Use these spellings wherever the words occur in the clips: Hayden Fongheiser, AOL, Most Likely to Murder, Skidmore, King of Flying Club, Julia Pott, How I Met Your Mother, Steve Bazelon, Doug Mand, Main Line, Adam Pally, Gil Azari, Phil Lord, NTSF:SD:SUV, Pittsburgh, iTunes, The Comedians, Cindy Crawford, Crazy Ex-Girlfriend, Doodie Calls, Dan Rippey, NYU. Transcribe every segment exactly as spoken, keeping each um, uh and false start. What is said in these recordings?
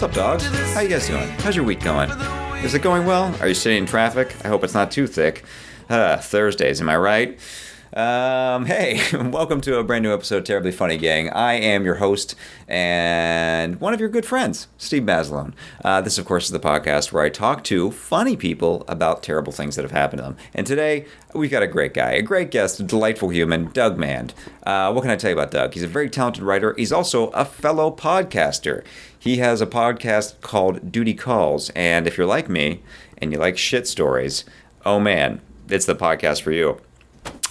What's up, dogs? How you guys doing? How's your week going? Is it going well? Are you sitting in traffic? I hope it's not too thick. Uh, Thursdays, am I right? Um, hey, welcome to a brand new episode of Terribly Funny Gang. I am your host and one of your good friends, Steve Bazelon. Uh, this, of course, is the podcast where I talk to funny people about terrible things that have happened to them. And today, we've got a great guy, a great guest, a delightful human, Doug Mand. Uh, what can I tell you about Doug? He's a very talented writer. He's also a fellow podcaster. He has a podcast called Doodie Calls. And if you're like me and you like shit stories, oh man, it's the podcast for you.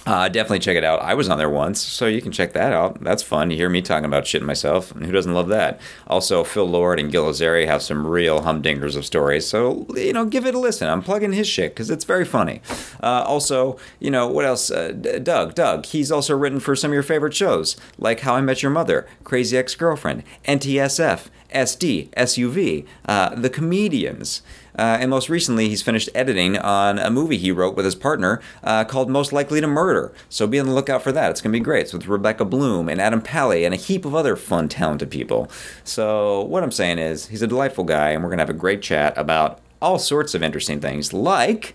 Uh, definitely check it out. I was on there once, so you can check that out. That's fun. You hear me talking about shit myself, and who doesn't love that? Also, Phil Lord and Gil Azari have some real humdingers of stories, so, you know, give it a listen. I'm plugging his shit, because it's very funny. Uh, also, you know, what else? Uh, D- Doug, Doug, he's also written for some of your favorite shows, like How I Met Your Mother, Crazy Ex-Girlfriend, N T S F, S D, S U V, uh, The Comedians. Uh, and most recently, he's finished editing on a movie he wrote with his partner uh, called Most Likely to Murder. So be on the lookout for that. It's going to be great. It's with Rebecca Bloom and Adam Pally and a heap of other fun, talented people. So what I'm saying is he's a delightful guy, and we're going to have a great chat about all sorts of interesting things, like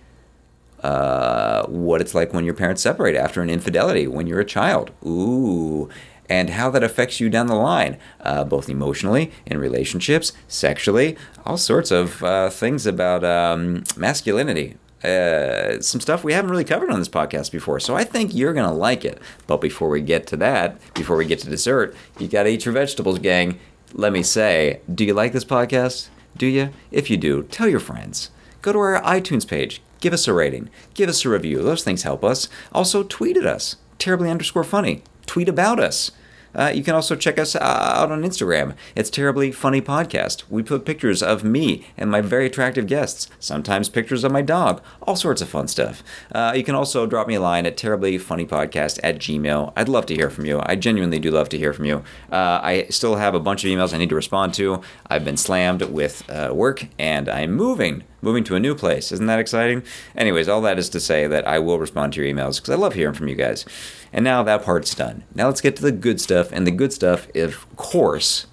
uh, what it's like when your parents separate after an infidelity when you're a child. Ooh. And how that affects you down the line, uh, both emotionally, in relationships, sexually, all sorts of uh, things about um, masculinity. Uh, some stuff we haven't really covered on this podcast before, so I think you're going to like it. But before we get to that, before we get to dessert, you got to eat your vegetables, gang. Let me say, do you like this podcast? Do you? If you do, tell your friends. Go to our iTunes page. Give us a rating. Give us a review. Those things help us. Also, tweet at us. Terribly underscore funny. Tweet about us. Uh, you can also check us out on Instagram. It's Terribly Funny Podcast. We put pictures of me and my very attractive guests, sometimes pictures of my dog, all sorts of fun stuff. Uh, you can also drop me a line at terribly funny podcast at gmail. I'd love to hear from you. I genuinely do love to hear from you. Uh, I still have a bunch of emails I need to respond to. I've been slammed with uh, work, and I'm moving. Moving to a new place. Isn't that exciting? Anyways, all that is to say that I will respond to your emails because I love hearing from you guys. And now that part's done. Now let's get to the good stuff. And the good stuff, of course,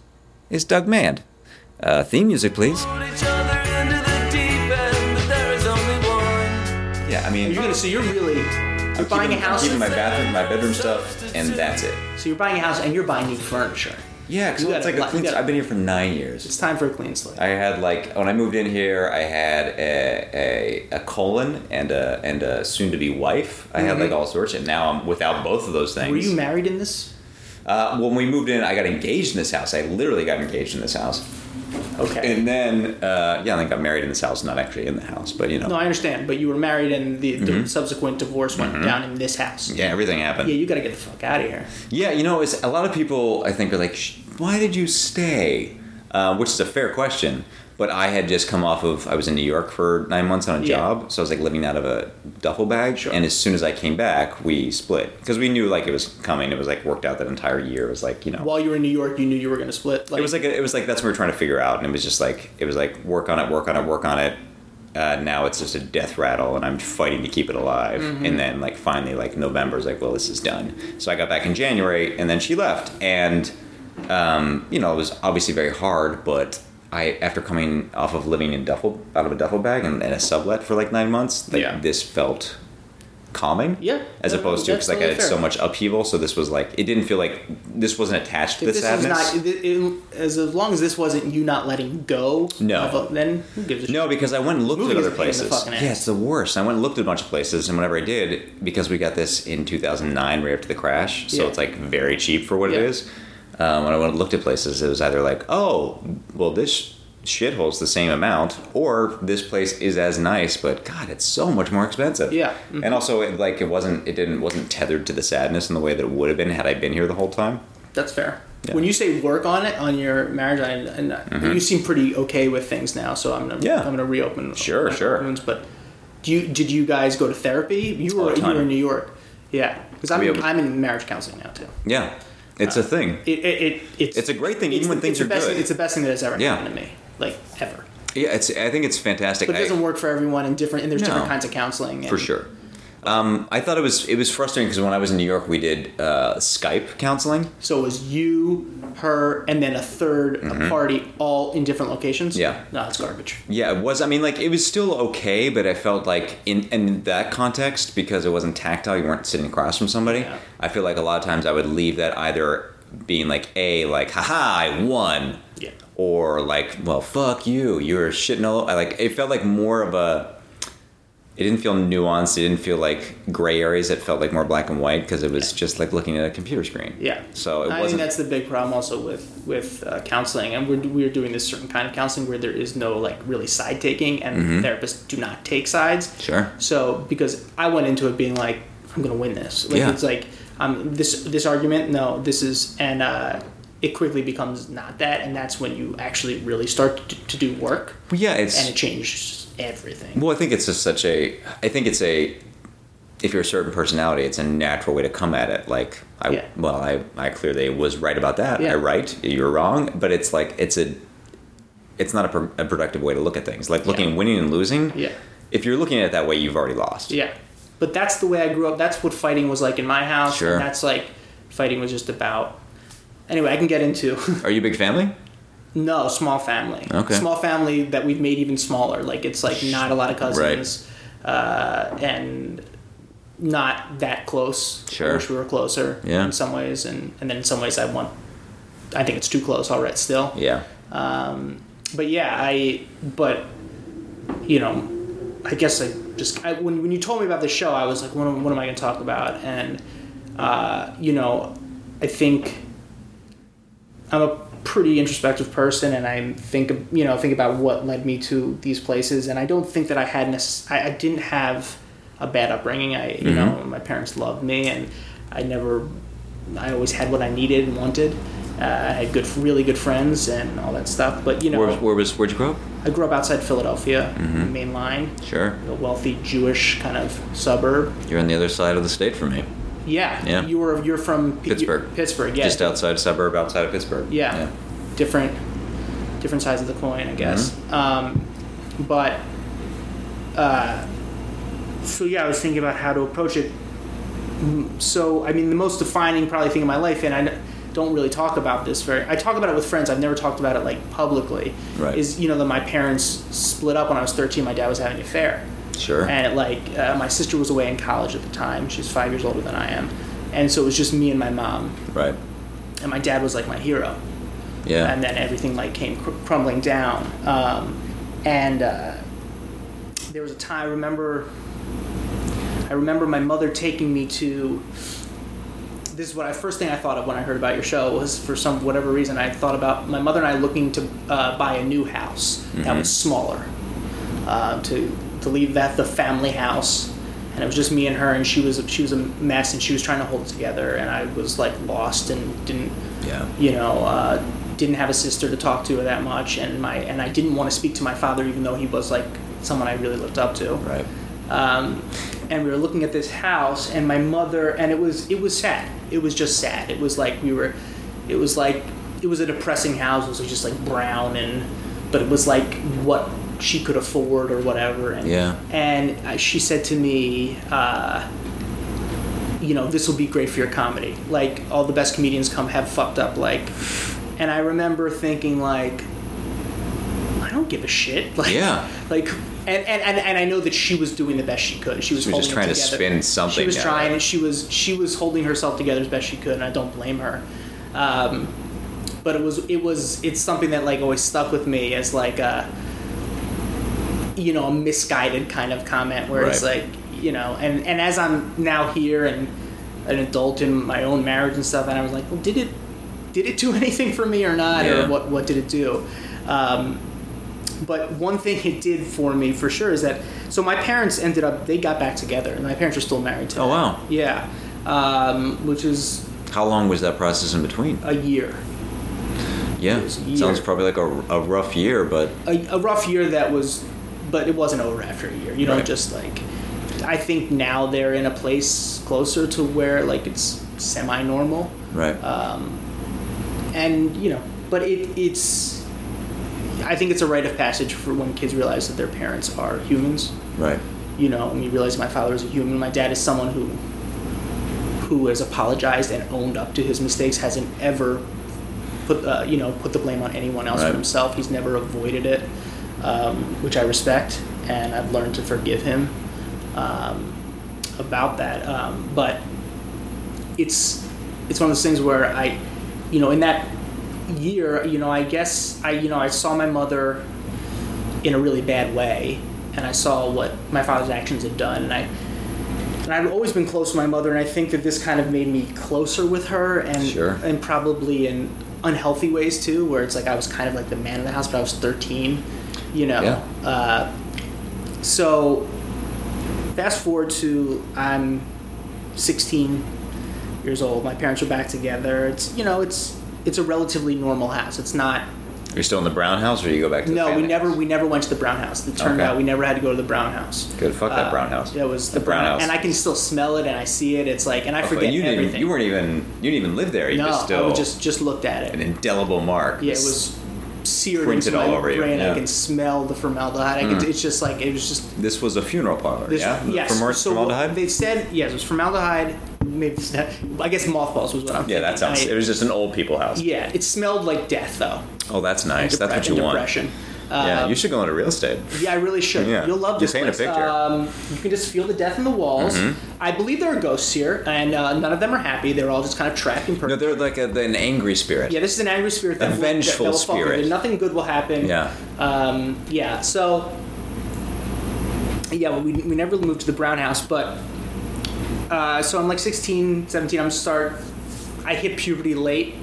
is Doug Mand. Uh, theme music, please. Yeah, I mean... You're going to see, you're really... You're I'm buying keeping, a house... I'm keeping my bathroom, my bedroom stuff, and that's it. So you're buying a house and you're buying new furniture. Yeah, because it's like a clean slate. I've been here for nine years. It's time for a clean slate. I had like when I moved in here, I had a a, a colon and a and a soon-to-be wife. I mm-hmm. had like all sorts, and now I'm without both of those things. Were you married in this? Uh, when we moved in, I got engaged in this house. I literally got engaged in this house. Okay. And then, uh, yeah, I got married in this house, not actually in the house, but you know. No, I understand. But you were married, and the, the mm-hmm. subsequent divorce went mm-hmm. down in this house. Yeah, everything happened. Yeah, you got to get the fuck out of here. Yeah, you know, it's a lot of people I think are like, why did you stay? Uh, which is a fair question. But I had just come off of I was in New York for nine months on a yeah. job, so I was like living out of a duffel bag. Sure. And as soon as I came back, we split because we knew like it was coming. It was like worked out that entire year. It was like you know. While you were in New York, you knew you were going to split. Like, it was like a, it was like that's what we were trying to figure out, and it was just like it was like work on it, work on it, work on it. Uh, now it's just a death rattle, and I'm fighting to keep it alive. Mm-hmm. And then like finally like November is like well this is done. So I got back in January, and then she left, and um, you know it was obviously very hard, but. I after coming off of living in duffel out of a duffel bag and, and a sublet for like nine months, like yeah. this felt calming. Yeah. As no, opposed no, to because like totally I had fair. so much upheaval, so this was like it didn't feel like this wasn't attached to if the this sadness. Not, it, it, as long as this wasn't you not letting go. No. Of, then who gives a shit? No, because I went and looked Moving at other places. Yeah, it's the worst. I went and looked at a bunch of places, and whenever I did, because we got this in two thousand nine right after the crash, so yeah. it's like very cheap for what yeah. it is. Um, when I went and looked at places, it was either like, oh, well, this shithole's the same amount, or this place is as nice, but God, it's so much more expensive. Yeah. Mm-hmm. And also, it, like, it wasn't, it didn't, wasn't tethered to the sadness in the way that it would have been had I been here the whole time. That's fair. Yeah. When you say work on it on your marriage, I, and mm-hmm. you seem pretty okay with things now, so I'm gonna, yeah. I'm gonna reopen. Sure, my sure. Wounds, but do you did you guys go to therapy? You were you were in New York. Yeah, because I'm I'm in marriage counseling now too. Yeah. It's a thing. It, it, it, it's, it's a great thing, even when things are good. Thing, it's the best thing that has ever yeah. happened to me, like ever. Yeah, it's. I think it's fantastic. But it doesn't I, work for everyone, and different. And there's no, different kinds of counseling. And, for sure. Um, I thought it was it was frustrating because when I was in New York, we did uh, Skype counseling. So it was you, her, and then a third mm-hmm. a party, all in different locations? Yeah. No, it's garbage. Yeah, it was. I mean, like, it was still okay, but I felt like in, in that context, because it wasn't tactile, you weren't sitting across from somebody, yeah. I feel like a lot of times I would leave that either being like, A, like, haha, I won. Yeah. Or like, well, fuck you, you're shitting all over. Like, it felt like more of a... It didn't feel nuanced. It didn't feel like gray areas. It felt like more black and white because it was just like looking at a computer screen. Yeah. So it wasn't... I think that's the big problem also with with uh, counseling. And we're we're doing this certain kind of counseling where there is no like really side taking, and mm-hmm. therapists do not take sides. Sure. So because I went into it being like, I'm gonna win this. Like, yeah. It's like um this this argument. No, this is and uh, it quickly becomes not that, and that's when you actually really start to, to do work. Well, yeah. It's and it changes. Everything. Well, I think it's just such a, I think it's a, if you're a certain personality, it's a natural way to come at it. Like, I, yeah. well, I, I clearly was right about that. Yeah. I right, you're wrong. But it's like, it's a, it's not a, pro- a productive way to look at things. Like looking, yeah. winning and losing. Yeah. If you're looking at it that way, you've already lost. Yeah. But that's the way I grew up. That's what fighting was like in my house. Sure. And that's like, fighting was just about, anyway, I can get into. Are you a big family? No, small family. Okay. Small family that we've made even smaller. Like, it's, like, not a lot of cousins. Right. Uh, and not that close. Sure. I wish we were closer yeah. in some ways. And, and then in some ways I want... I think it's too close already still. Yeah. Um, but, yeah, I... But, you know, I guess I just... I, when, when you told me about this show, I was like, what am, what am I going to talk about? And, uh, you know, I think I'm a... pretty introspective person, and I think you know think about what led me to these places, and I don't think that I had necess- I, I didn't have a bad upbringing. I you mm-hmm. know my parents loved me, and I never I always had what I needed and wanted. Uh, I had good, really good friends and all that stuff. But you know, where, where was where'd you grow up? I grew up outside Philadelphia, mm-hmm. Main Line. Sure, a wealthy Jewish kind of suburb. You're on the other side of the state from me. Yeah. yeah, you were. You're from P- Pittsburgh. Pittsburgh, yeah. Just outside suburb, outside of Pittsburgh. Yeah, yeah. different, different sides of the coin, I guess. Mm-hmm. Um, but, uh, so yeah, I was thinking about how to approach it. So, I mean, the most defining probably thing in my life, and I don't really talk about this very. I talk about it with friends. I've never talked about it like publicly. Right. Is you know that my parents split up when I was thirteen. My dad was having an affair. Sure. And it, like uh, my sister was away in college at the time. She's five years older than I am, and so it was just me and my mom. Right. And my dad was like my hero. Yeah. And then everything like came cr- crumbling down. Um, and uh, there was a time I remember. I remember my mother taking me to. This is what I first thing I thought of when I heard about your show was for some whatever reason I thought about my mother and I looking to uh, buy a new house mm-hmm. that was smaller. Uh, to. to leave that the family house, and it was just me and her, and she was she was a mess, and she was trying to hold it together, and I was like lost and didn't yeah. you know uh, didn't have a sister to talk to that much, and my and I didn't want to speak to my father even though he was like someone I really looked up to. Right. Um, and we were looking at this house, and my mother, and it was it was sad. It was just sad. It was like we were, it was like it was a depressing house. It was just like brown and, but it was like what. She could afford or whatever, and yeah. and she said to me, uh, you know, this will be great for your comedy. Like all the best comedians come have fucked up. Like, and I remember thinking like, I don't give a shit. Like, yeah. Like, and, and, and, and I know that she was doing the best she could. She was, she was just trying to spin something. She was trying, right? And she was she was holding herself together as best she could, and I don't blame her. Um, but it was it was it's something that like always stuck with me as like a. you know, a misguided kind of comment where right. it's like, you know, and, and as I'm now here and an adult in my own marriage and stuff, and I was like, well, did it, did it do anything for me or not? Yeah. Or what, what did it do? Um, but one thing it did for me for sure is that, so my parents ended up, they got back together, and my parents are still married to. Oh, wow. Yeah. Um, which is. How long was that process in between? A year. Yeah. Sounds probably like a, a rough year, but. A, a rough year that was. But it wasn't over after a year. You don't right. just like. I think now they're in a place closer to where like it's semi-normal. Right. Um, and you know, but it it's. I think it's a rite of passage for when kids realize that their parents are humans. Right. you know, and you realize my father is a human. My dad is someone who who has apologized and owned up to his mistakes, hasn't ever put uh, you know put the blame on anyone else right. but himself. He's never avoided it, um, which I respect, and I've learned to forgive him um, about that. Um, but it's it's one of those things where I, you know, in that year, you know, I guess I you know I saw my mother in a really bad way, and I saw what my father's actions had done, and I. And I've always been close to my mother, and I think that this kind of made me closer with her, and sure. and probably in unhealthy ways too, where it's like I was kind of like the man in the house, but I was thirteen, you know. Yeah. Uh, so fast forward to I'm sixteen years old. My parents are back together. It's you know it's it's a relatively normal house. It's not. Are you still in the Brown house, or you go back to the No, we never house? we never went to the Brown house. It turned okay. out we never had to go to the Brown house. Good, fuck that Brown house. Uh, it was the, the Brown, Brown house, and I can still smell it and I see it. It's like, and I oh, forget you everything. Didn't, you weren't even you didn't even live there. You no, just still I just just looked at it. An indelible mark. Yeah, it was seared into my all over brain. You. Yeah. I can smell the formaldehyde. I can, mm. It's just like it was just. This was a funeral parlor. This, yeah. Yes. From, so formaldehyde. They said yes. It was formaldehyde. Maybe I guess mothballs was what I'm. Yeah, thinking. that sounds. I, it was just an old people house. Yeah, it smelled like death though. Oh, that's nice. That's what you depression. want. Um, yeah, you should go into real estate. Yeah, I really should. Yeah. You'll love this just place. Paint a picture. Um, you can just feel the death in the walls. Mm-hmm. I believe there are ghosts here, and uh, none of them are happy. They're all just kind of trapped in purgatory. No, they're like a, an angry spirit. Yeah, this is an angry spirit. That a will, vengeful that, that will spirit. Nothing good will happen. Yeah. Um, yeah. So. Yeah, well, we we never moved to the Brown house, but. Uh, so I'm like sixteen, seventeen, I'm start, I hit puberty late,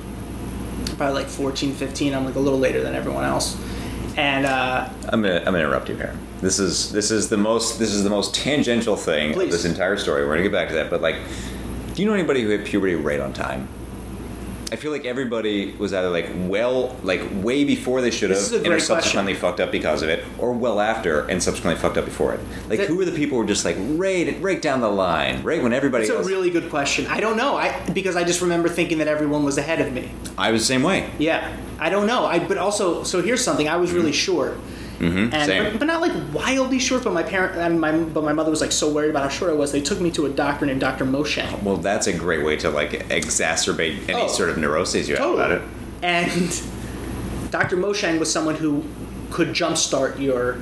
probably like fourteen, fifteen, I'm like a little later than everyone else. And, uh... I'm gonna, I'm gonna interrupt you here. This is, this is the most, this is the most tangential thing please. Of this entire story. We're gonna get back to that, but like, do you know anybody who hit puberty right on time? I feel like everybody was either like well, like way before they should have, and are subsequently question. fucked up because of it, or well after and subsequently fucked up before it. Like, that, who are the people who are just like right, right down the line, right when everybody? That's else, a really good question. I don't know. I because I just remember thinking that everyone was ahead of me. I was the same way. Yeah, I don't know. I but also, so here's something. I was really mm-hmm. short. Mm-hmm. And, Same. But, but not like wildly short. But my parent, and my but my mother was like so worried about how short I was. They took me to a doctor named Doctor Moshang. Well, that's a great way to like exacerbate any oh, sort of neuroses you totally. have about it. And Doctor Moshang was someone who could jumpstart your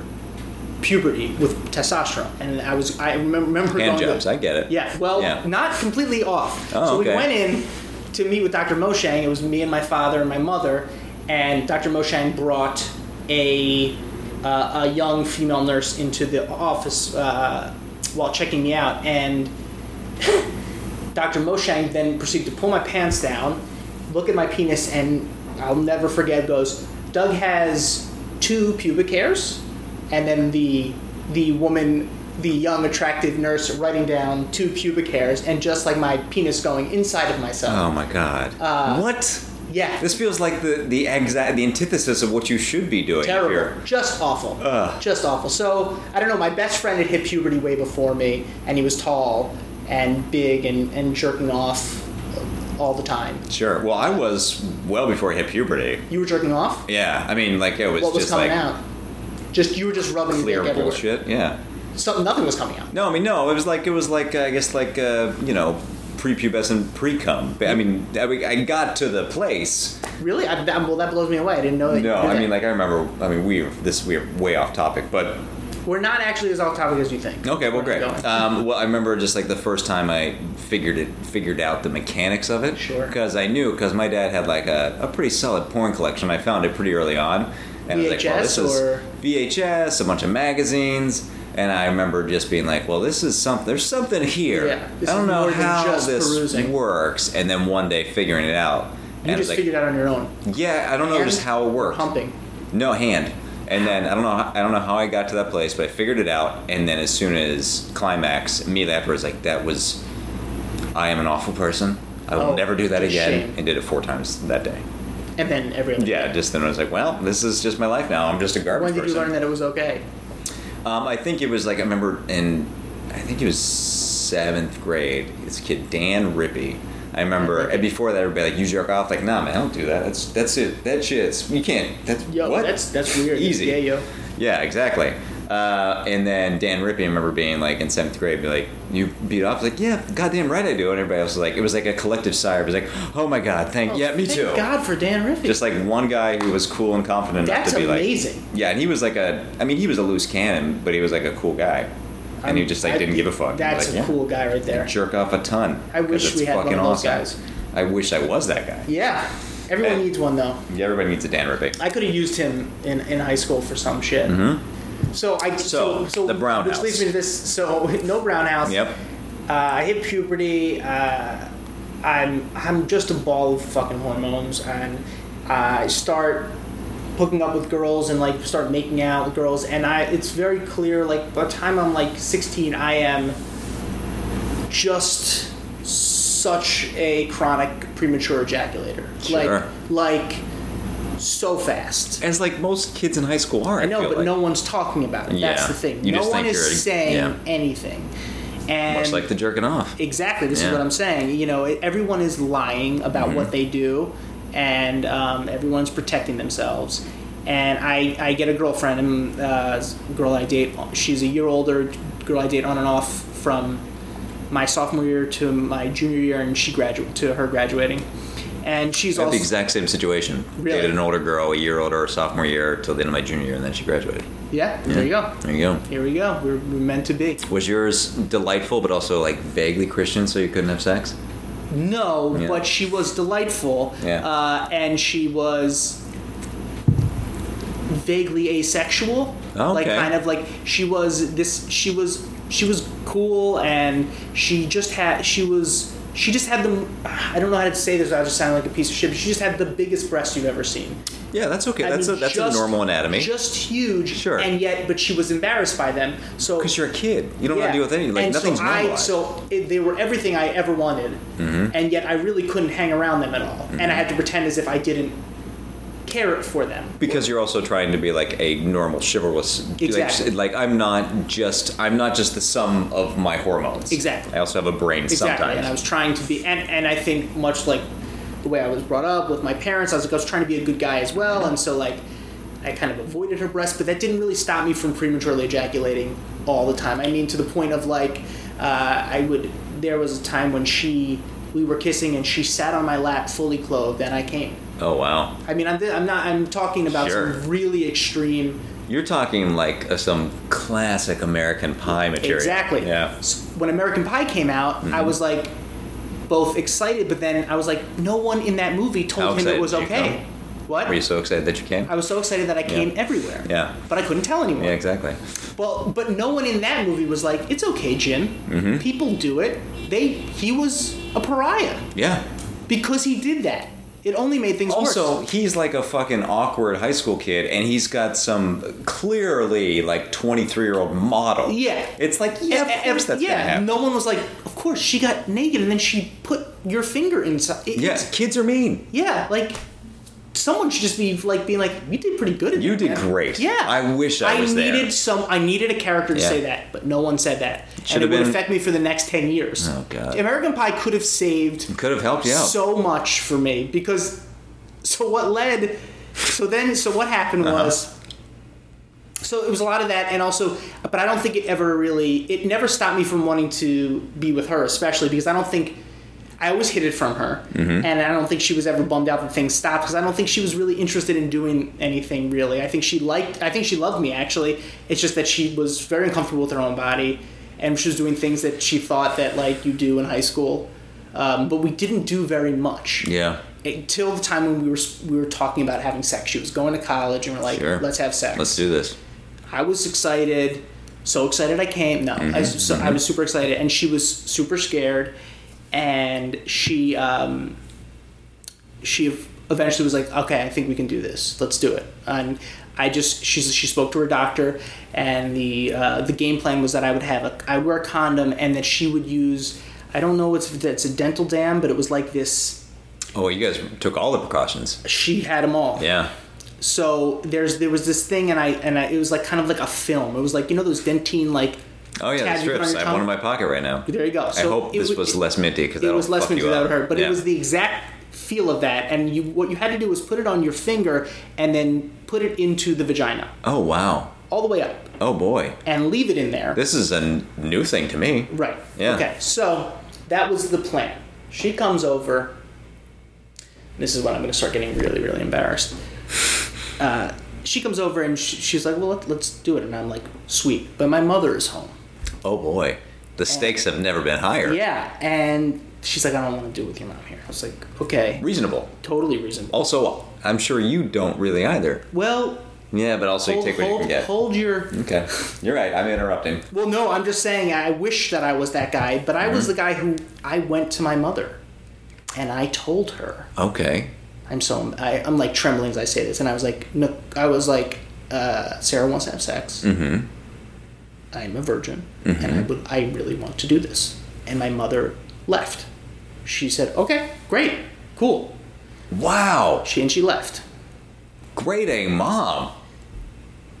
puberty with testosterone. And I was I remember, remember hand going jobs. To, I get it. Yeah. Well, yeah. not completely off. Oh, so okay. we went in to meet with Doctor Moshang. It was me and my father and my mother. And Doctor Moshang brought a. Uh, a young female nurse into the office uh, while checking me out, and Doctor Moshang then proceeded to pull my pants down, look at my penis, and I'll never forget. Goes, Doug has two pubic hairs, and then the the woman, the young attractive nurse, writing down two pubic hairs, and just like my penis going inside of myself. Oh my God! Uh, what? Yeah. This feels like the the exact the antithesis of what you should be doing. Terrible. Here. Just awful. Ugh. Just awful. So, I don't know, my best friend had hit puberty way before me, and he was tall and big and, and jerking off all the time. Sure. Well, I was well before I hit puberty. You were jerking off? Yeah. I mean, like, it was just like... What was just coming like out? Just, you were just rubbing your dick everywhere. Clear bullshit, yeah. So, nothing was coming out. No, I mean, no. It was like, it was like, uh, I guess, like, uh, you know... pre-pubescent pre-cum. I mean, I got to the place. Really? I, I, well, that blows me away. I didn't know that. No, you I mean, like I remember. I mean, we this we're way off topic, but we're not actually as off topic as you think. Okay, well, great. Um, well, I remember just like the first time I figured it, figured out the mechanics of it. Sure. Because I knew, because my dad had like a, a pretty solid porn collection. I found it pretty early on. And V H S I was like, well, this is or V H S, a bunch of magazines. And I remember just being like, well, this is something, there's something here. Yeah, I don't know how this perusing. works. And then one day figuring it out. You and just like, figured it out on your own. Yeah, I don't hand know just how it worked. Humping. No, hand. And then I don't know I don't know how I got to that place, but I figured it out. And then as soon as climax, immediately afterwards, like, that was, I am an awful person. I will oh, never do that again. Shame. And did it four times that day. And then every other yeah, day. Yeah, just then I was like, well, this is just my life now. I'm just a garbage person. When did person. you learn that it was okay? Um, I think it was like, I remember in, I think it was seventh grade, this kid, Dan Rippey. I remember, and before that, everybody like, you jerk off? Like, nah, man, I don't do that. That's that's it. That shit's, you can't. That's, yo, what? That's, that's weird. Easy. Yeah, yo. Yeah, exactly. Uh, and then Dan Rippey, I remember being like in seventh grade, be like, "You beat up?" I was like, "Yeah, goddamn right I do." And everybody else was like, it was like a collective sigh. It was like, "Oh my god, thank oh, yeah, me thank too." Thank God for Dan Rippey. Just like one guy who was cool and confident That's enough to be amazing. like, amazing. Yeah, and he was like a, I mean, he was a loose cannon, but he was like a cool guy. And I'm, he just like I, didn't give a fuck. That's like, a yeah, cool guy right there. Jerk off a ton. I wish we had one of those awesome. guys. I wish I was that guy. Yeah. Everyone and, needs one, though. Yeah, everybody needs a Dan Rippey. I could have used him in, in high school for some shit. Mm-hmm. So I so, so, so the brown which house. leads me to this. So no brown house. Yep. Uh, I hit puberty. Uh, I'm I'm just a ball of fucking hormones, and uh, I start hooking up with girls and like start making out with girls, and I it's very clear. Like by the time I'm like sixteen, I am just such a chronic premature ejaculator. Sure. Like, like so fast. As like most kids in high school are. I know, I but like. no one's talking about it. Yeah. That's the thing. You no one is saying yeah. anything. And much like the jerking off. Exactly. This yeah. is what I'm saying. You know, everyone is lying about mm-hmm. what they do, and um, everyone's protecting themselves. And I, I get a girlfriend, and uh, a girl I date. She's a year older. Girl I date on and off from my sophomore year to my junior year, and she graduated to her graduating, and she's also the exact same situation. Really? Dated an older girl, a year older, sophomore year till the end of my junior year, and then she graduated. Yeah, yeah. There you go. There you go. Here we go. We're, we're meant to be. Was yours delightful, but also like vaguely Christian, so you couldn't have sex? No, yeah. but she was delightful, yeah. uh, and she was vaguely asexual. Oh, okay. Like kind of like she was this. She was. She was cool, and she just had. She was. She just had the. I don't know how to say this. I just sound like a piece of shit. But she just had the biggest breast you've ever seen. Yeah, that's okay. I that's mean, a, that's just, a normal anatomy. Just huge. Sure. And yet, but she was embarrassed by them. So because you're a kid, you don't yeah. want to deal with anything. Like and nothing's so normalized. I, so it, they were everything I ever wanted, mm-hmm. and yet I really couldn't hang around them at all, mm-hmm. and I had to pretend as if I didn't care for them. Because you're also trying to be like a normal chivalrous. Exactly. Like, like I'm not just I'm not just the sum of my hormones. Exactly. I also have a brain exactly. sometimes. And I was trying to be and, and I think much like the way I was brought up with my parents, I was like I was trying to be a good guy as well, and so like I kind of avoided her breasts, but that didn't really stop me from prematurely ejaculating all the time. I mean, to the point of like uh, I would there was a time when she we were kissing and she sat on my lap fully clothed and I came. Oh wow! I mean, I'm, th- I'm not. I'm talking about sure. some really extreme. You're talking like a, some classic American Pie material. Exactly. Yeah. So when American Pie came out, mm-hmm. I was like, both excited, but then I was like, no one in that movie told How him excited it was did you okay. Come? What? Were you so excited that you came? I was so excited that I came yeah. everywhere. Yeah. But I couldn't tell anyone. Yeah, exactly. Well, but no one in that movie was like, it's okay, Jim. Mm-hmm. People do it. They. He was a pariah. Yeah. Because he did that. It only made things also, worse. Also, he's like a fucking awkward high school kid, and he's got some clearly like twenty-three-year-old model. Yeah. It's like, yeah, of course that's yeah. going to happen. No one was like, of course, she got naked, and then she put your finger inside. It, yeah, kids are mean. Yeah, like, someone should just be like being like, you did pretty good at you that. You did man. great. Yeah. I wish I, I was needed there. Some, I needed a character to yeah. say that, but no one said that. It and it been... would affect me for the next ten years. Oh, God. American Pie could have saved... Could have helped you out. ...so much for me because... So what led... So then... So what happened uh-huh. was... So it was a lot of that and also... But I don't think it ever really... It never stopped me from wanting to be with her, especially because I don't think... I always hid it from her, mm-hmm. and I don't think she was ever bummed out that things stopped because I don't think she was really interested in doing anything really. I think she liked, I think she loved me actually. It's just that she was very uncomfortable with her own body, and she was doing things that she thought that like you do in high school, um, but we didn't do very much. Yeah. Until the time when we were we were talking about having sex, she was going to college, and we're like, sure. let's have sex. Let's do this. I was excited, so excited I came. No, mm-hmm. I, so mm-hmm. I was super excited, and she was super scared. And she um, she eventually was like, okay, I think we can do this. Let's do it. And I just she she spoke to her doctor, and the uh, the game plan was that I would have a I wear a condom, and that she would use I don't know if it's a dental dam, but it was like this. Oh, you guys took all the precautions. She had them all. Yeah. So there's there was this thing, and I and I, it was like kind of like a film. It was like you know those dentine like. Oh yeah, the strips. I have one in my pocket right now. There you go. So I hope this was, was less minty because that was less minty. That would hurt, but yeah. it was the exact feel of that. And you, what you had to do was put it on your finger and then put it into the vagina. Oh wow! all the way up. Oh, boy. And leave it in there. This is a n- new thing to me. Right. Yeah. Okay, so that was the plan. She comes over. This is when I'm going to start getting really, really embarrassed. Uh, she comes over and she, she's like, well, let, let's do it. And I'm like, sweet. But my mother is home. Oh, boy. The and, stakes have never been higher. Yeah. And she's like, I don't want to do it with your mom here. I was like, okay. Reasonable. Totally reasonable. Also, I'm sure you don't really either. Well... Yeah, but also hold, you take what hold, you can get. Hold your... Okay. You're right. I'm interrupting. Well, no, I'm just saying I wish that I was that guy, but I mm-hmm. was the guy who... I went to my mother, and I told her. Okay. I'm so... I, I'm, like, trembling as I say this, and I was like... no, I was like, uh, Sarah wants to have sex. Mm-hmm. I'm a virgin, mm-hmm. and I would. I really want to do this. And my mother left. She said, okay, great, cool. Wow. She and she left. Great A mom.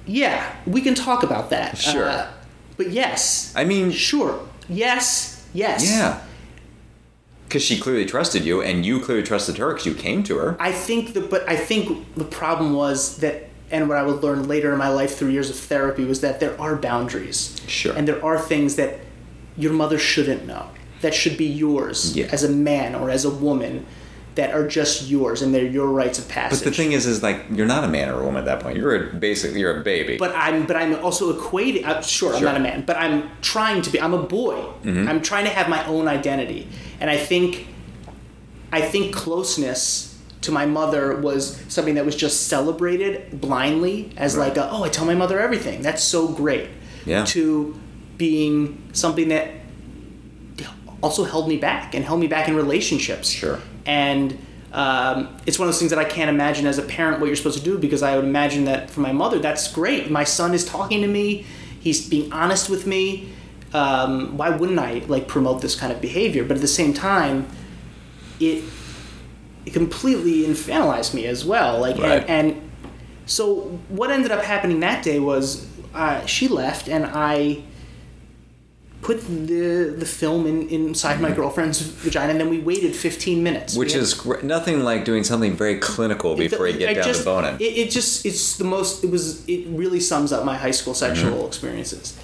Yeah, we can talk about that. Sure. Uh, but yes. I mean... Sure. Yes. Yes. Yeah. Because she clearly trusted you, and you clearly trusted her because you came to her. I think the... But I think the problem was that... And what I would learn later in my life through years of therapy was that there are boundaries. Sure. And there are things that your mother shouldn't know. That should be yours yeah. as a man or as a woman... that are just yours, and they're your rites of passage. But the thing is, is like, you're not a man or a woman at that point. You're a, basically, you're a baby. But I'm but I'm also equating, uh, sure, sure, I'm not a man, but I'm trying to be, I'm a boy. Mm-hmm. I'm trying to have my own identity. And I think, I think closeness to my mother was something that was just celebrated blindly as right. like, a, oh, I tell my mother everything. That's so great. Yeah. To being something that also held me back and held me back in relationships. Sure. And um, it's one of those things that I can't imagine as a parent what you're supposed to do, because I would imagine that for my mother, that's great. My son is talking to me. He's being honest with me. Um, why wouldn't I like promote this kind of behavior? But at the same time, it, it completely infantilized me as well. Like, right. and, and so what ended up happening that day was uh, she left, and I... put the the film in, inside mm-hmm. my girlfriend's vagina, and then we waited fifteen minutes. Which had, is gr- nothing like doing something very clinical before the, you get I down just, to boning. It, it just it's the most it was it really sums up my high school sexual mm-hmm. experiences.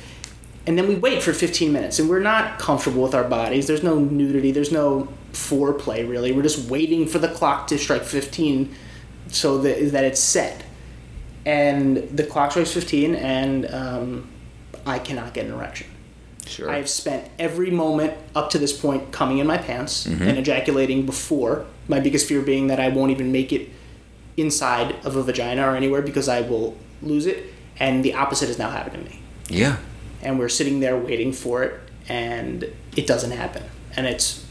And then we wait for fifteen minutes, and we're not comfortable with our bodies. There's no nudity. There's no foreplay really. We're just waiting for the clock to strike fifteen, so that that it's set. And the clock strikes fifteen, and um, I cannot get an erection. Sure. I have spent every moment up to this point coming in my pants mm-hmm. and ejaculating before. My biggest fear being that I won't even make it inside of a vagina or anywhere, because I will lose it. And the opposite has now happened to me. Yeah. And we're sitting there waiting for it, and it doesn't happen. And it's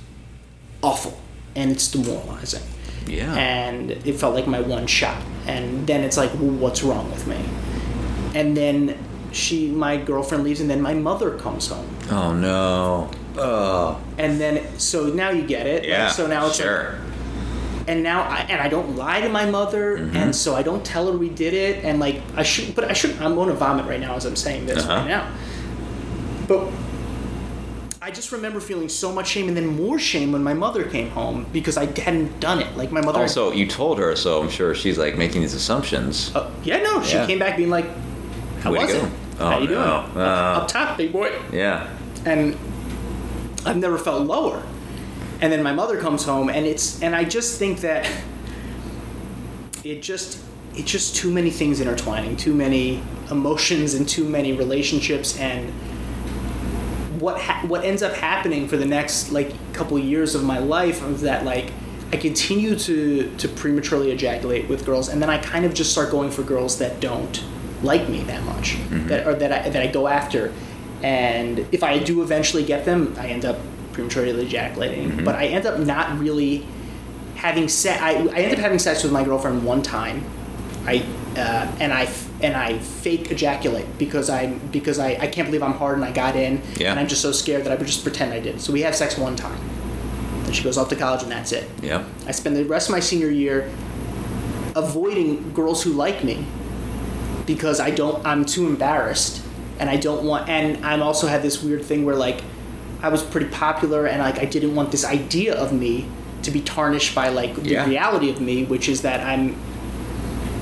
awful. And it's demoralizing. Yeah. And it felt like my one shot. And then it's like, well, what's wrong with me? And then... She, my girlfriend leaves, and then my mother comes home. Oh, no. Oh. And then, so now you get it. Yeah, like, so now it's sure. Like, and now, I, and I don't lie to my mother, mm-hmm. and so I don't tell her we did it, and like, I shouldn't, but I shouldn't, I'm going to vomit right now as I'm saying this uh-huh. right now. But I just remember feeling so much shame, and then more shame when my mother came home, because I hadn't done it. Like, my mother... Also, you told her, so I'm sure she's, like, making these assumptions. Uh, yeah, no, she yeah. came back being like, how Way was it? Oh, How you doing? No. Uh, up, up top, big boy. Yeah. And I've never felt lower. And then my mother comes home, and it's and I just think that it just it's just too many things intertwining, too many emotions, and too many relationships. And what ha- what ends up happening for the next like couple years of my life is that like I continue to to prematurely ejaculate with girls, and then I kind of just start going for girls that don't like me that much, mm-hmm. that or that I that I go after, and if I do eventually get them, I end up prematurely ejaculating. Mm-hmm. But I end up not really having sex. I I end up having sex with my girlfriend one time, I uh, and I and I fake ejaculate because I because I, I can't believe I'm hard and I got in, yeah. and I'm just so scared that I would just pretend I did. So we have sex one time, then she goes off to college, and that's it. Yeah, I spend the rest of my senior year avoiding girls who like me. Because I don't, I'm too embarrassed, and I don't want, and I also had this weird thing where like, I was pretty popular, and like I didn't want this idea of me to be tarnished by like the yeah. reality of me, which is that I'm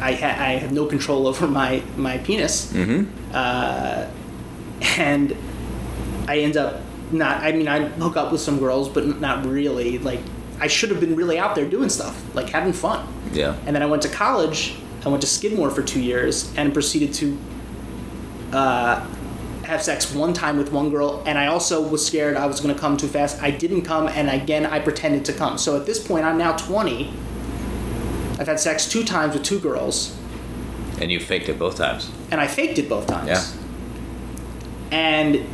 I, ha- I have no control over my, my penis. Mm-hmm. Uh, and I end up not, I mean, I hook up with some girls, but not really. Like, I should have been really out there doing stuff, like having fun. Yeah. And then I went to college. I went to Skidmore for two years and proceeded to uh, have sex one time with one girl. And I also was scared I was going to come too fast. I didn't come, and again, I pretended to come. So at this point, I'm now twenty. I've had sex two times with two girls. And you faked it both times. And I faked it both times. Yeah. And...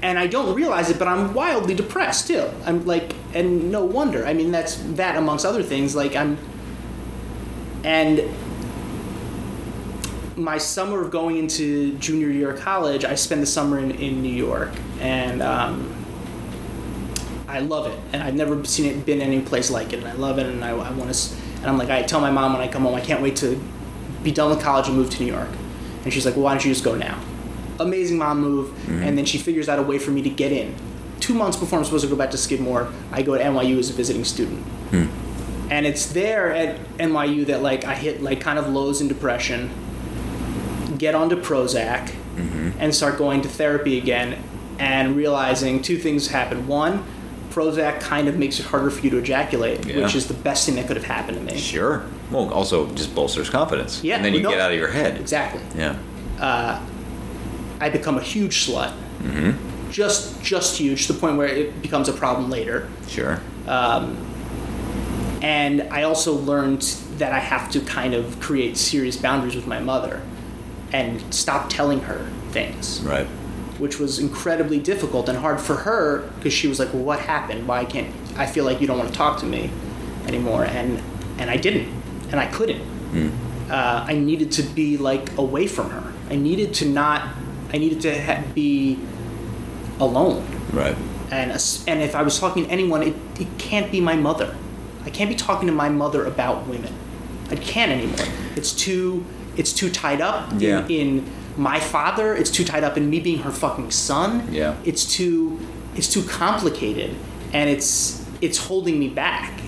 And I don't realize it, but I'm wildly depressed, too. I'm like, and no wonder. I mean, that's that amongst other things. Like, I'm, and my summer of going into junior year of college, I spend the summer in, in New York. And um, I love it. And I've never seen it, been any place like it. And I love it. And I, I want to, and I'm like, I tell my mom when I come home, I can't wait to be done with college and move to New York. And she's like, well, why don't you just go now? Amazing mom move. Mm-hmm. And then she figures out a way for me to get in. Two months before I'm supposed to go back to Skidmore, I go to N Y U as a visiting student. Mm. And it's there at N Y U that like I hit like kind of lows in depression, get onto Prozac, mm-hmm. and start going to therapy again and realizing two things happen. One, Prozac kind of makes it harder for you to ejaculate, yeah. which is the best thing that could have happened to me. Sure. Well, also just bolsters confidence. Yeah. And then you get out of your head. Exactly. Yeah. Uh, I become a huge slut, mm-hmm. just just huge, to the point where it becomes a problem later. Sure. Um, and I also learned that I have to kind of create serious boundaries with my mother and stop telling her things. Right. Which was incredibly difficult and hard for her, because she was like, well, what happened? Why can't I feel like you don't want to talk to me anymore? And, and I didn't, and I couldn't. Mm. Uh, I needed to be like away from her. I needed to not... I needed to ha- be alone. Right. And and if I was talking to anyone, it, it can't be my mother. I can't be talking to my mother about women. I can't anymore. It's too it's too tied up yeah. in, in my father. It's too tied up in me being her fucking son. Yeah. It's too it's too complicated, and it's it's holding me back.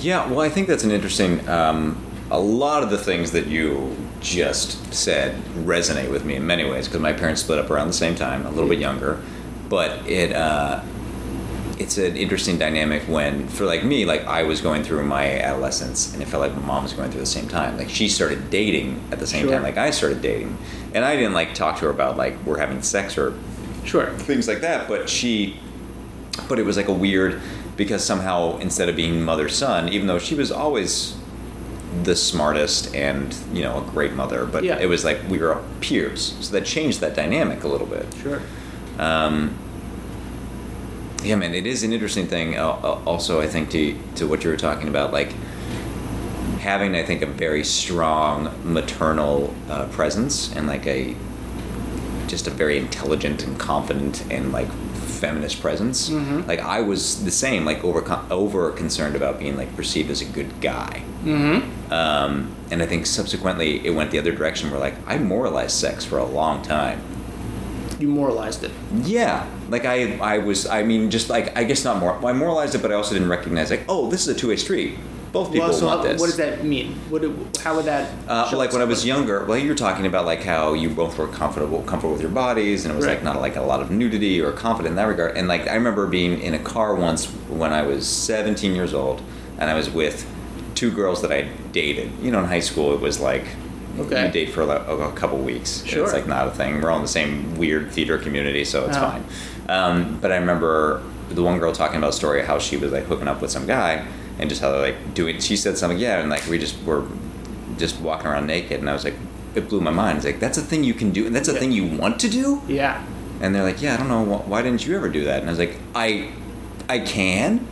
Yeah. Well, I think that's an interesting. Um, a lot of the things that you. Just said resonate with me in many ways, because my parents split up around the same time, a little bit younger, but it uh, it's an interesting dynamic when for like me, like I was going through my adolescence, and it felt like my mom was going through the same time. Like she started dating at the same sure. time, like I started dating, and I didn't like talk to her about like we're having sex or sure things like that, but she but it was like a weird, because somehow instead of being mother son, even though she was always the smartest and, you know, a great mother, but yeah. it was like we were peers, so that changed that dynamic a little bit. Sure. Um, yeah, man, it is an interesting thing. Uh, also, I think to to what you were talking about, like having, I think, a very strong maternal uh, presence, and like a just a very intelligent and confident and like feminist presence. Mm-hmm. Like I was the same, like over over concerned about being like perceived as a good guy. Mm-hmm. Um, and I think subsequently it went the other direction, where like I moralized sex for a long time. You moralized it. Yeah, like I, I was, I mean, just like I guess not more. I moralized it, but I also didn't recognize like, oh, this is a two-way street. Both people well, so want how, this. What does that mean? What? How would that? Uh, like when I was younger, well, you were talking about like how you both were comfortable, comfortable with your bodies, and it was right. like not like a lot of nudity or confident in that regard. And like I remember being in a car once when I was seventeen years old, and I was with two girls that I dated. You know, in high school, it was like okay. you date for like a couple weeks. Sure. It's like not a thing. We're all in the same weird theater community, so it's oh. fine. Um, but I remember the one girl talking about a story of how she was like hooking up with some guy. And just how they're like doing, she said something, yeah, and like we just were just walking around naked, and I was like, it blew my mind. It's like, that's a thing you can do, and that's a yeah. thing you want to do? Yeah. And they're like, yeah, I don't know, why didn't you ever do that? And I was like, I I can?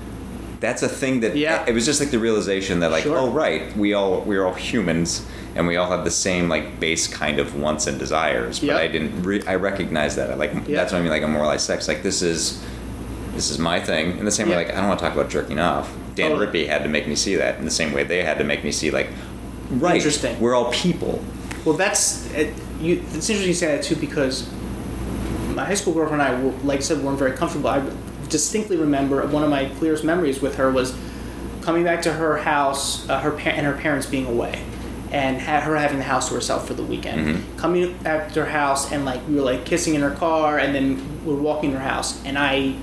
That's a thing that, yeah. it was just like the realization that like, sure. oh, right, we all, we're all humans, and we all have the same like base kind of wants and desires, but yep. I didn't, re- I recognize that. I like, yep. that's what I mean, like a moralized sex, like this is, this is my thing. In the same yep. way, like, I don't want to talk about jerking off. Dan oh. Rippey had to make me see that in the same way they had to make me see, like, right, interesting. We're all people. Well, that's, it, you, it's interesting you say that, too, because my high school girlfriend and I, were, like I said, weren't very comfortable. I distinctly remember one of my clearest memories with her was coming back to her house, uh, her par- and her parents being away, and ha- her having the house to herself for the weekend. Mm-hmm. Coming back to her house, and like we were like kissing in her car, and then we were walking to her house, and I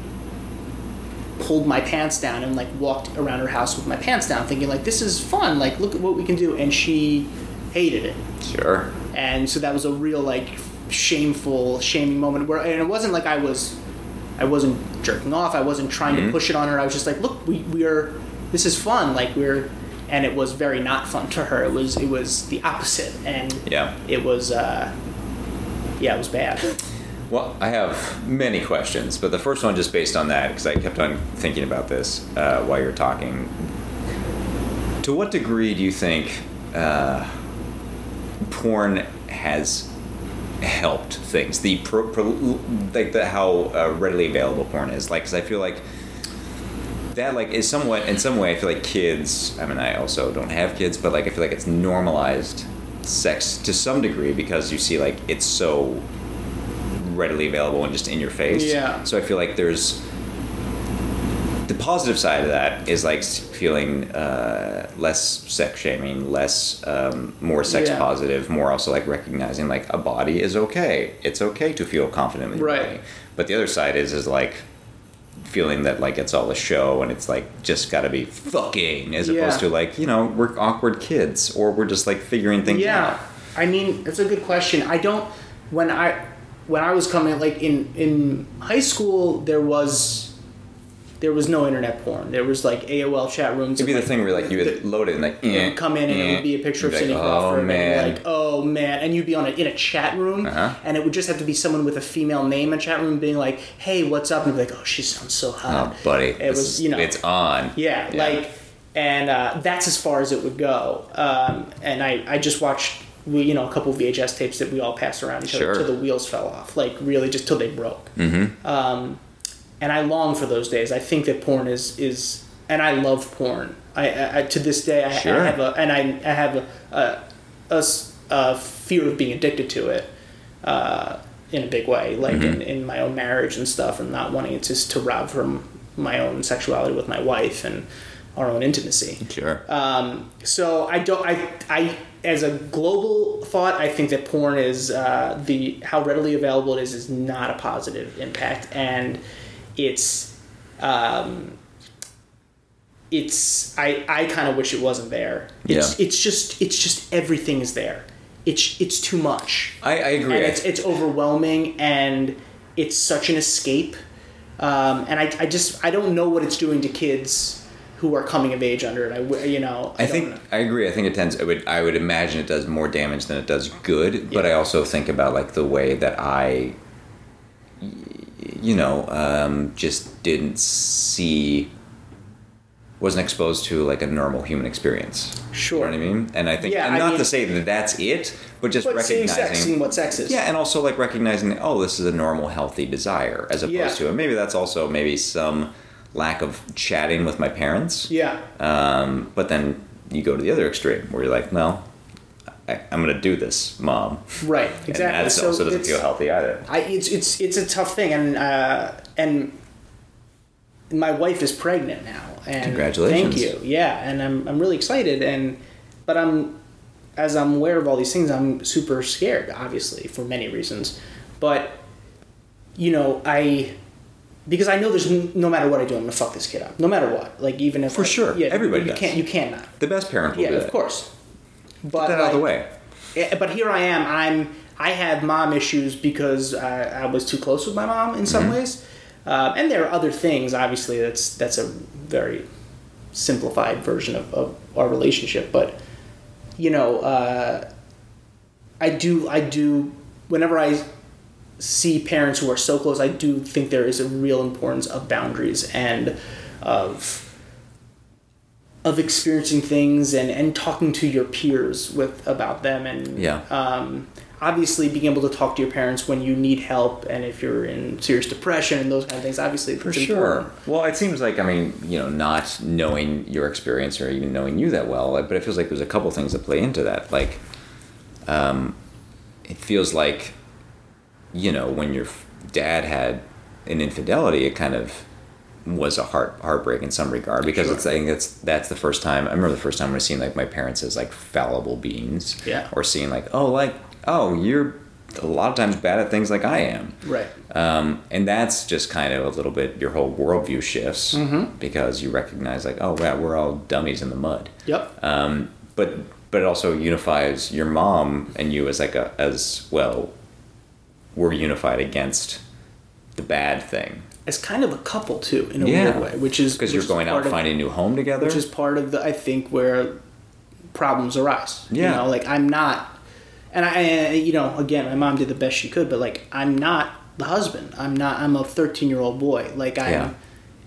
pulled my pants down and like walked around her house with my pants down, thinking like, this is fun, like look at what we can do, and she hated it. Sure. And so that was a real like shameful, shaming moment where, and it wasn't like I was, I wasn't jerking off, I wasn't trying mm-hmm. to push it on her, I was just like, look, we we are, this is fun, like we're, and it was very not fun to her. It was it was the opposite, and yeah, it was uh, yeah, it was bad. Well, I have many questions, but the first one just based on that, because I kept on thinking about this uh, while you were talking. To what degree do you think uh, porn has helped things? The pro, pro, like the how uh, readily available porn is, like, because I feel like that like is somewhat in some way. I feel like kids. I mean, I also don't have kids, but like I feel like it's normalized sex to some degree because you see like it's so readily available and just in your face. Yeah. So I feel like there's the positive side of that is like feeling uh, less sex shaming, less um, more sex yeah. positive, more also like recognizing like a body is okay. It's okay to feel confident in your right. body. But the other side is is like feeling that like it's all a show and it's like just gotta be fucking as yeah. opposed to like, you know, we're awkward kids or we're just like figuring things yeah. out. I mean, that's a good question. I don't when I When I was coming, like in, in high school, there was there was no internet porn. There was like A O L chat rooms. It'd be the like, thing where like you would the, load it and like eh, you'd come in and eh, it would be a picture of Cindy Crawford. Oh man! And like oh man! And you'd be on a, in a chat room, uh-huh. and it would just have to be someone with a female name in a chat room being like, "Hey, what's up?" And you'd be like, "Oh, she sounds so hot, oh, buddy." It was is, you know it's on. Yeah, yeah. like and uh, that's as far as it would go. Um, and I, I just watched. We, you know, a couple V H S tapes that we all passed around each other sure. till the wheels fell off. Like, really, just till they broke. Mm-hmm. Um, and I long for those days. I think that porn is... is and I love porn. I, I To this day, I, sure. I have a... And I, I have a, a, a, a fear of being addicted to it uh, in a big way. Like, mm-hmm. in, in my own marriage and stuff, and not wanting it just to rob from my own sexuality with my wife and our own intimacy. Sure. Um, so, I don't... I I... As a global thought, I think that porn is uh, the how readily available it is is not a positive impact, and it's um, it's I, I kind of wish it wasn't there. It's yeah. it's just it's just everything is there. It's it's too much. I, I agree. And it's it's overwhelming, and it's such an escape. Um, and I I just I don't know what it's doing to kids who are coming of age under it. I you know I, I think know. I agree. I think it tends I would I would imagine it does more damage than it does good, but yeah. I also think about like the way that I you know um, just didn't see wasn't exposed to like a normal human experience. Sure. You know what I mean? And I think yeah, and I not mean, to say that that's it, but just but recognizing seeing sex, seeing what sex is. Yeah, and also like recognizing that, oh, this is a normal healthy desire as opposed yeah. to and maybe that's also maybe some lack of chatting with my parents. Yeah. Um, but then you go to the other extreme where you're like, no, I, I'm going to do this, mom. Right. Exactly. And that so also doesn't feel healthy either. I, it's, it's, it's a tough thing. And, uh, and my wife is pregnant now. And congratulations. Thank you. Yeah. And I'm, I'm really excited. And, but I'm, as I'm aware of all these things, I'm super scared, obviously, for many reasons. But, you know, I, Because I know there's no matter what I do, I'm gonna fuck this kid up. No matter what, like even if for I, sure, yeah, everybody you does. Can't, you cannot. The best parent will yeah, do that. Of course. But get that out of the way. Yeah, but here I am. I'm. I had mom issues because I, I was too close with my mom in some mm-hmm. ways, um, and there are other things. Obviously, that's that's a very simplified version of, of our relationship. But you know, uh, I do. I do. Whenever I. see parents who are so close, I do think there is a real importance of boundaries and of of experiencing things and, and talking to your peers with about them and yeah. um, obviously being able to talk to your parents when you need help and if you're in serious depression and those kind of things, obviously for sure. Important. Well, it seems like, I mean, you know, not knowing your experience or even knowing you that well, but it feels like there's a couple things that play into that. Like, um, it feels like you know, when your dad had an infidelity, it kind of was a heart heartbreak in some regard, because sure. it's I think that's that's the first time I remember the first time when I seen like my parents as like fallible beings, yeah, or seeing like oh like oh you're a lot of times bad at things like I am, right? Um, and that's just kind of a little bit your whole worldview shifts mm-hmm. because you recognize like oh wow we're all dummies in the mud. Yep. Um, but but it also unifies your mom and you as like a as well. We're unified against the bad thing. As kind of a couple, too, in a yeah. weird way, which is... Because you're going out and finding a new home together. Which is part of, the I think, where problems arise. Yeah. You know, like, I'm not... And, I, you know, again, my mom did the best she could, but, like, I'm not the husband. I'm not... I'm a thirteen-year-old boy. Like, I yeah.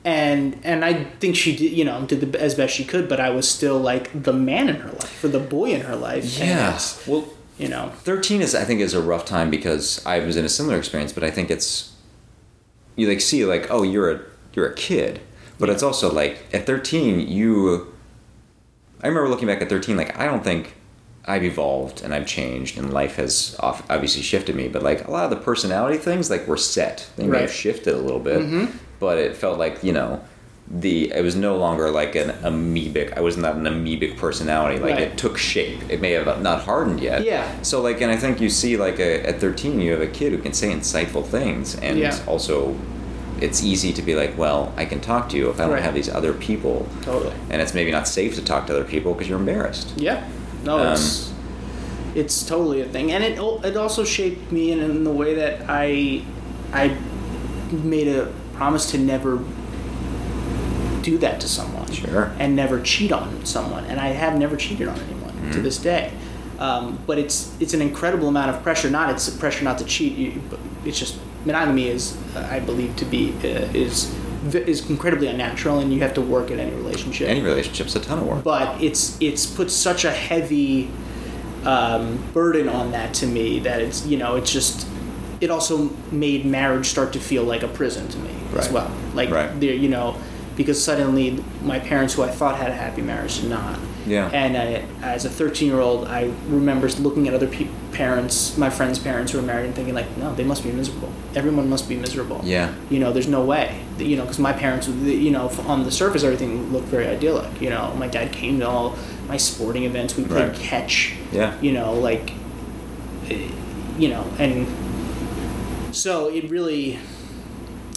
And and I think she did, you know, did the, as best she could, but I was still, like, the man in her life, or the boy in her life. Yes. Yeah. Well, you know... thirteen, is I think, is a rough time because I was in a similar experience, but I think it's... You like see like oh you're a you're a kid, but yeah. it's also like at thirteen you. I remember looking back at thirteen like I don't think I've evolved and I've changed and life has obviously shifted me, but like a lot of the personality things like were set. They right. may have shifted a little bit, mm-hmm. but it felt like you know the it was no longer like an amoebic. I was not an amoebic personality. Like right. it took shape. It may have not hardened yet. Yeah. So like and I think you see like a, at thirteen you have a kid who can say insightful things and yeah. also. It's easy to be like, well, I can talk to you if I don't right. have these other people. Totally. And it's maybe not safe to talk to other people because you're embarrassed. Yeah. No, um, it's it's totally a thing. And it it also shaped me in, in the way that I I made a promise to never do that to someone. Sure. And never cheat on someone. And I have never cheated on anyone mm-hmm. to this day. Um, but it's it's an incredible amount of pressure. Not it's pressure not to cheat. You, it's just... monogamy is, uh, I believe, to be uh, is is incredibly unnatural, and you have to work at any relationship. Any relationship's a ton of work. But it's it's put such a heavy um, burden on that to me that it's you know it's just it also made marriage start to feel like a prison to me right. as well. Like right. there, you know, because suddenly my parents, who I thought had a happy marriage, did not. Yeah. And I, as a thirteen-year-old, I remember looking at other pe- parents, my friends' parents who were married, and thinking like, no, they must be miserable. Everyone must be miserable. Yeah. You know, there's no way. You know, because my parents, you know, on the surface, everything looked very idyllic. You know, my dad came to all my sporting events. We played right. catch. Yeah. You know, like, you know, and so it really,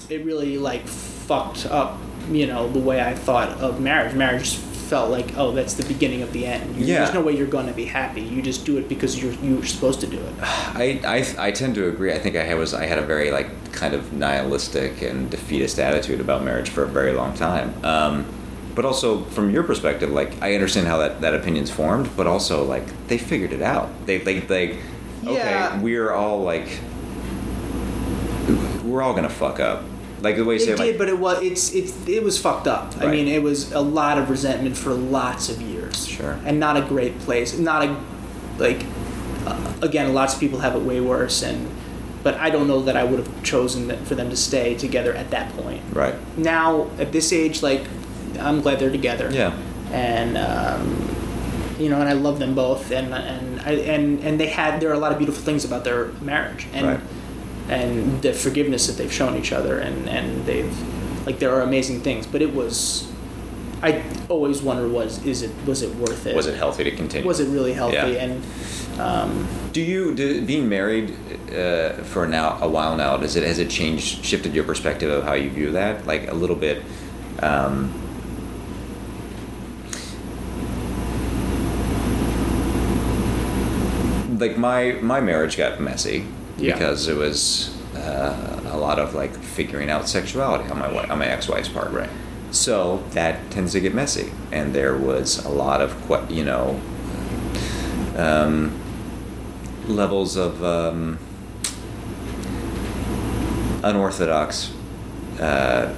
it really like fucked up, you know, the way I thought of marriage. Marriage felt like, oh, that's the beginning of the end. You, yeah. There's no way you're going to be happy. You just do it because you're you're supposed to do it. I, I, I tend to agree. I think I was I had a very like kind of nihilistic and defeatist attitude about marriage for a very long time. Um, but also from your perspective, like I understand how that, that opinion's formed, but also like they figured it out. They they they yeah. okay, we're all like we're all gonna fuck up. Like the way you say it did, like, but it was it's it's it was fucked up. Right. I mean, it was a lot of resentment for lots of years. Sure. And not a great place. Not a like uh, again, lots of people have it way worse. And but I don't know that I would have chosen that for them to stay together at that point. Right. Now at this age, like I'm glad they're together. Yeah. And um, you know, and I love them both. And and I and and they had there are a lot of beautiful things about their marriage. And right. and the forgiveness that they've shown each other, and, and they've, like, there are amazing things. But it was, I always wonder, was is it was it worth it? Was it healthy to continue? Was it really healthy? Yeah. And um, do you do, being married uh, for now a while now? Does it has it changed, shifted your perspective of how you view that? Like a little bit. Um, like my my marriage got messy. Yeah. Because it was uh, a lot of like figuring out sexuality on my wife, on my ex-wife's part, right? So that tends to get messy, and there was a lot of what you know um, levels of um, unorthodox. Uh,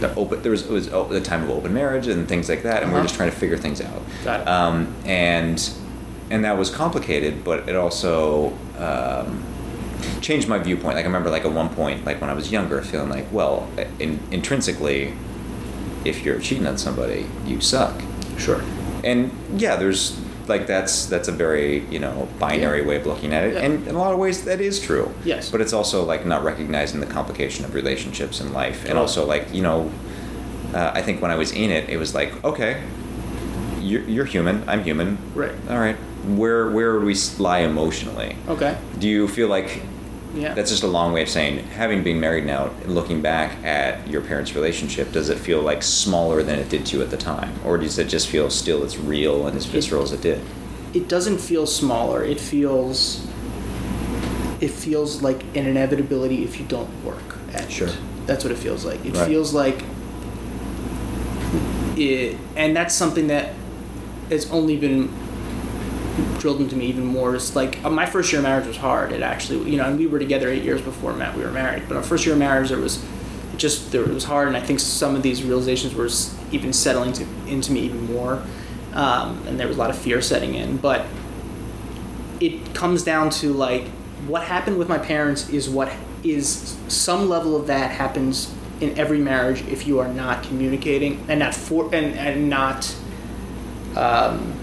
the open there was it was the time of open marriage and things like that, and uh-huh. we we're just trying to figure things out. Got it. Um, and and that was complicated, but it also. Um, changed my viewpoint. Like I remember like at one point, like when I was younger, feeling like, well, in, intrinsically, if you're cheating on somebody, you suck. Sure. And yeah, there's like, that's, that's a very, you know, binary yeah. way of looking at it. Yeah. And in a lot of ways that is true. Yes. But it's also like not recognizing the complication of relationships in life. And also like, you know, uh, I think when I was in it, it was like, okay, you're, you're human, I'm human. Right. All right. Where where would we lie emotionally? Okay. Do you feel like yeah. that's just a long way of saying, having been married now, looking back at your parents' relationship, does it feel like smaller than it did to you at the time? Or does it just feel still as real and as visceral it, as it did? It doesn't feel smaller. It feels... It feels like an inevitability if you don't work at sure. it. That's what it feels like. It right. feels like it, and that's something that has only been drilled into me even more. It's like my first year of marriage was hard. It actually, you know, and we were together eight years before Matt. We were married, but our first year of marriage, there was it just there, it was hard, and I think some of these realizations were even settling to, into me even more, um, and there was a lot of fear setting in. But it comes down to like. What happened with my parents is what is some level of that happens in every marriage if you are not communicating and not for and, and not um,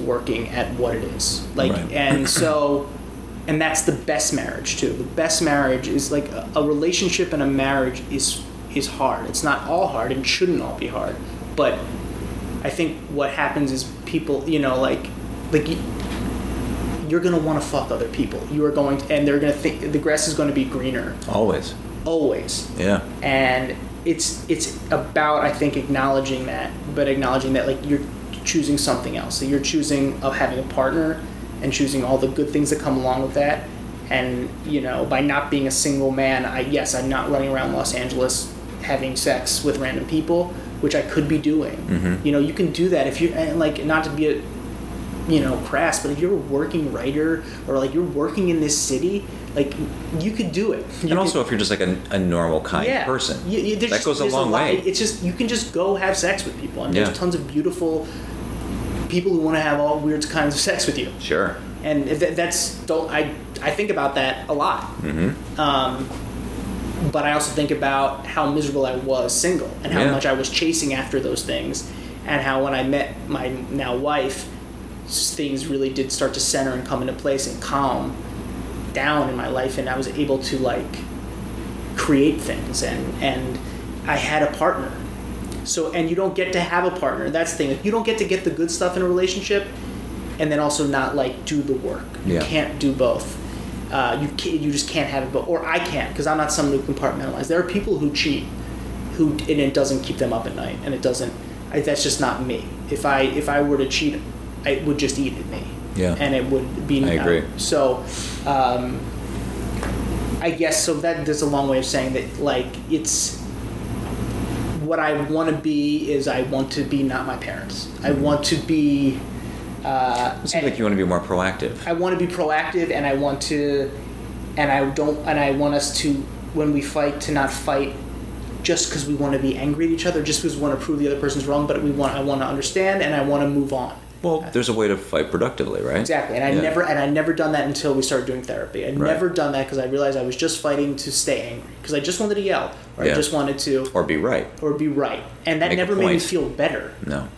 working at what it is like right. and so and that's the best marriage too. The best marriage is like a, a relationship and a marriage is is hard. It's not all hard and shouldn't all be hard, but I think what happens is people you know like like. You're going to want to fuck other people. You are going to, and they're going to think the grass is going to be greener. Always. Always. Yeah. And it's it's about, I think, acknowledging that, but acknowledging that, like, you're choosing something else. So you're choosing of having a partner and choosing all the good things that come along with that. And, you know, by not being a single man, I yes, I'm not running around Los Angeles having sex with random people, which I could be doing. Mm-hmm. You know, you can do that if you, and, like, not to be a, you know, crass, but if you're a working writer or like you're working in this city, like you could do it. You and also, could, if you're just like a, a normal kind yeah, person, you, you, that just, goes a long a way. Lot, it's just you can just go have sex with people, and yeah. there's tons of beautiful people who want to have all weird kinds of sex with you. Sure. And th- that's don't I I think about that a lot. Mm-hmm. Um, but I also think about how miserable I was single, and how yeah. much I was chasing after those things, and how when I met my now wife. Things really did start to center and come into place and calm down in my life, and I was able to like create things, and and I had a partner. So and you don't get to have a partner. That's the thing. Like, you don't get to get the good stuff in a relationship, and then also not like do the work. You yeah. can't do both. Uh, you can't, you just can't have it both, or I can't because I'm not someone who compartmentalized. There are people who cheat, who and it doesn't keep them up at night, and it doesn't. I, that's just not me. If I if I were to cheat. It would just eat at me. Yeah. And it would be... I agree. So, um, I guess, so that there's a long way of saying that, like, it's... What I want to be is I want to be not my parents. Mm-hmm. I want to be... Uh, it seems like you want to be more proactive. I want to be proactive, and I want to... And I don't... And I want us to, when we fight, to not fight just because we want to be angry at each other, just because we want to prove the other person's wrong, but we want. I want to understand, and I want to move on. Well, there's a way to fight productively, right? Exactly, and I yeah. never and I never done that until we started doing therapy. I right. never done that because I realized I was just fighting to stay angry because I just wanted to yell, or yeah. I just wanted to, or be right, or be right, and that Make never made me feel better. No,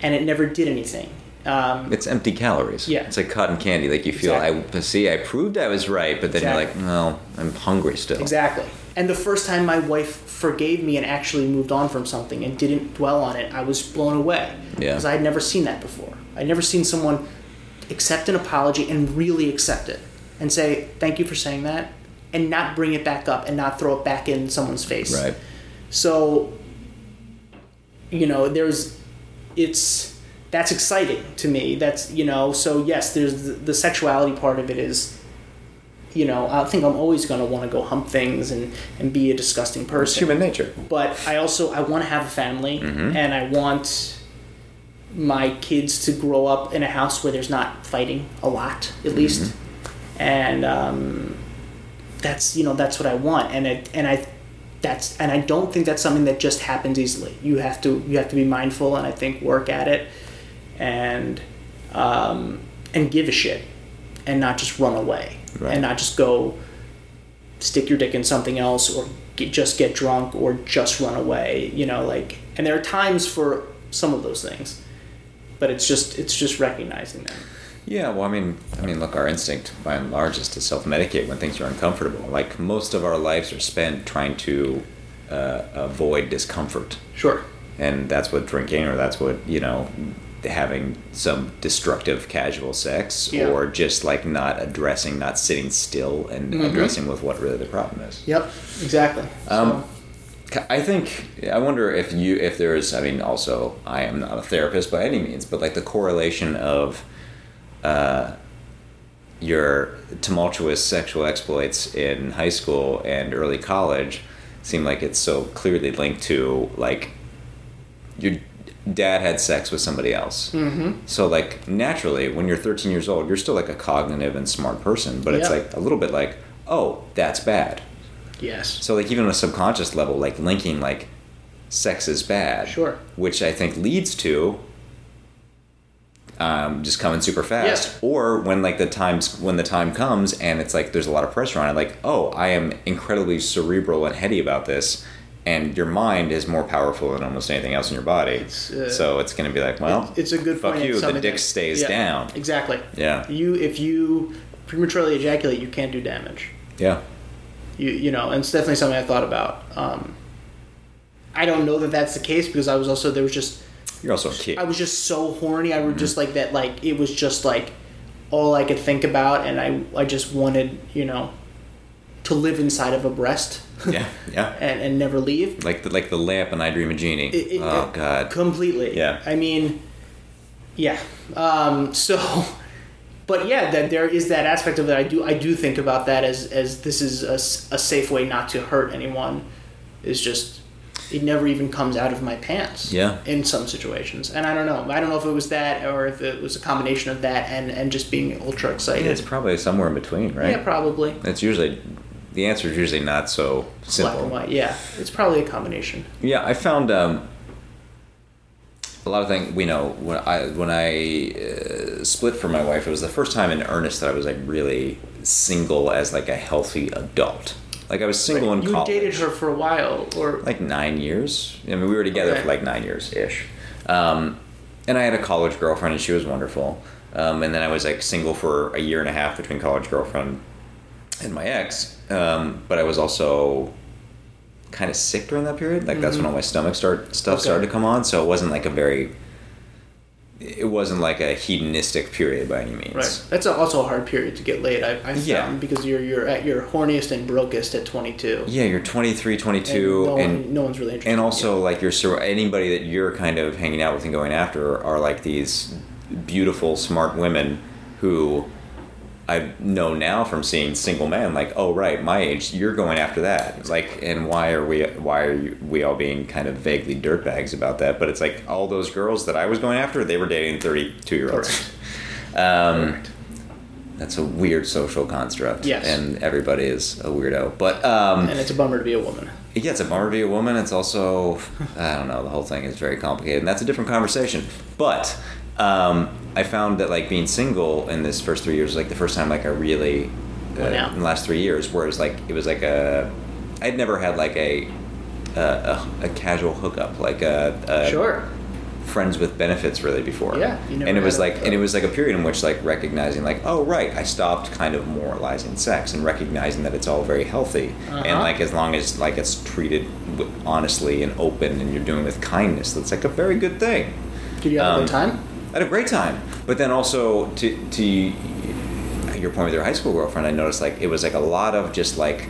and it never did anything. Um, it's empty calories. Yeah, it's like cotton candy. Like you feel, exactly. I see, I proved I was right, but then exactly. you're like, no, I'm hungry still. Exactly. And the first time my wife forgave me and actually moved on from something and didn't dwell on it, I was blown away. Yeah. Because I had never seen that before. I'd never seen someone accept an apology and really accept it and say, thank you for saying that, and not bring it back up and not throw it back in someone's face. Right. So, you know, there's, it's, that's exciting to me. That's, you know, so yes, there's the, the sexuality part of it is, you know, I think I'm always going to want to go hump things and, and be a disgusting person. It's human nature. But I also, I want to have a family, mm-hmm. and I want my kids to grow up in a house where there's not fighting a lot, at mm-hmm. least. And um, that's, you know, that's what I want. And I, and I, that's, and I don't think that's something that just happens easily. You have to, you have to be mindful and I think work at it and, um, and give a shit and not just run away. Right. And not just go stick your dick in something else or get, just get drunk or just run away, you know, like, and there are times for some of those things, but it's just, it's just recognizing them. Yeah. Well, I mean, I mean, look, our instinct by and large is to self-medicate when things are uncomfortable. Like most of our lives are spent trying to uh, avoid discomfort. Sure. And that's what drinking, or that's what, you know, having some destructive casual sex, yeah. or just like not addressing, not sitting still and mm-hmm. addressing with what really the problem is. Yep, exactly. Um, so. I think, I wonder if you, if there's, I mean, also, I am not a therapist by any means, but like the correlation of uh, your tumultuous sexual exploits in high school and early college seem like it's so clearly linked to like your dad had sex with somebody else. Mm-hmm. So like naturally when you're thirteen years old, you're still like a cognitive and smart person, but yep. it's like a little bit like, oh, that's bad. Yes. So like even on a subconscious level, like linking like sex is bad. Sure. Which I think leads to um, just coming super fast. Yep. Or when like the times when the time comes and it's like there's a lot of pressure on it, like, oh, I am incredibly cerebral and heady about this. And your mind is more powerful than almost anything else in your body. It's, uh, so it's going to be like, well, it's, it's a good fuck point you, the dick stays yeah, down. Exactly. Yeah. You, if you prematurely ejaculate, you can't do damage. Yeah. You you know, and it's definitely something I thought about. Um, I don't know that that's the case because I was also, there was just... You're also a kid. I was just so horny. I was mm-hmm. just like that, like, it was just like all I could think about. And I, I just wanted, you know... to live inside of a breast, yeah, yeah, and, and never leave. Like the, like the lamp in I Dream of Jeannie. It, it, oh God, completely. Yeah, I mean, yeah. Um, so, but yeah, that there is that aspect of that. I do I do think about that as as this is a, a safe way not to hurt anyone. Is just it never even comes out of my pants. Yeah, in some situations, and I don't know. I don't know if it was that or if it was a combination of that and and just being ultra excited. Yeah, it's probably somewhere in between, right? Yeah, probably. It's usually. The answer is usually not so simple. Black and white, yeah. It's probably a combination. Yeah, I found um, a lot of things, you know, when I when I uh, split from my wife, it was the first time in earnest that I was like really single as like a healthy adult. Like I was single right. in you college. You dated her for a while, or like nine years. I mean, we were together okay. for like nine years ish, um, and I had a college girlfriend, and she was wonderful. Um, and then I was like single for a year and a half between college girlfriend and my ex. Um, but I was also kind of sick during that period. Like mm-hmm. that's when all my stomach start stuff okay. started to come on. So it wasn't like a very, it wasn't like a hedonistic period by any means. Right. That's also a hard period to get laid. I, I found yeah. because you're you're at your horniest and brokest at twenty-two. Yeah, you're twenty-three, twenty-two, and no, and, one, no one's really interested. And also in like you're anybody that you're kind of hanging out with and going after are like these beautiful, smart women who. I know now from seeing single men, like, oh right, my age, you're going after that, like, and why are we, why are you, we all being kind of vaguely dirtbags about that? But it's like all those girls that I was going after, they were dating thirty-two year olds. Um, right. That's a weird social construct. Yes. And everybody is a weirdo, but um, and it's a bummer to be a woman. Yeah, it's a bummer to be a woman. It's also, I don't know, the whole thing is very complicated, and that's a different conversation. But. Um, I found that like being single in this first three years was like the first time like I really uh, in the last three years where it was like it was like a I'd never had like a a, a, a casual hookup like a, a sure friends with benefits really before yeah you never and it was like and it was like a period in which like recognizing like oh right I stopped kind of moralizing sex and recognizing that it's all very healthy uh-huh. and like as long as like it's treated honestly and open and you're doing it with kindness, that's like a very good thing. Did you have um, a good time? I had a great time, but then also to to your point with your high school girlfriend, I noticed like it was like a lot of just like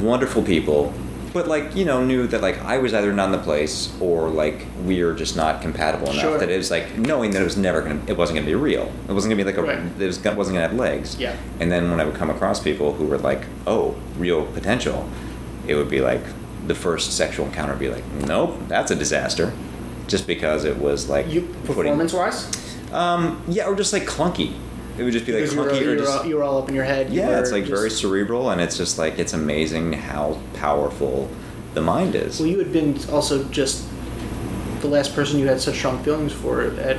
wonderful people, but like you know knew that like I was either not in the place or like we were just not compatible enough. Sure. That it was like knowing that it was never gonna, it wasn't gonna be real. It wasn't gonna be like a, right. it was, it wasn't gonna have legs. Yeah. And then when I would come across people who were like, oh, real potential, it would be like the first sexual encounter would be like, nope, that's a disaster. Just because it was like you performance-wise, um, yeah, or just like clunky. It would just be because like clunky, you're all, or just you're all, all up in your head. You yeah, it's like just, very cerebral, and it's just like it's amazing how powerful the mind is. Well, you had been also just the last person you had such strong feelings for that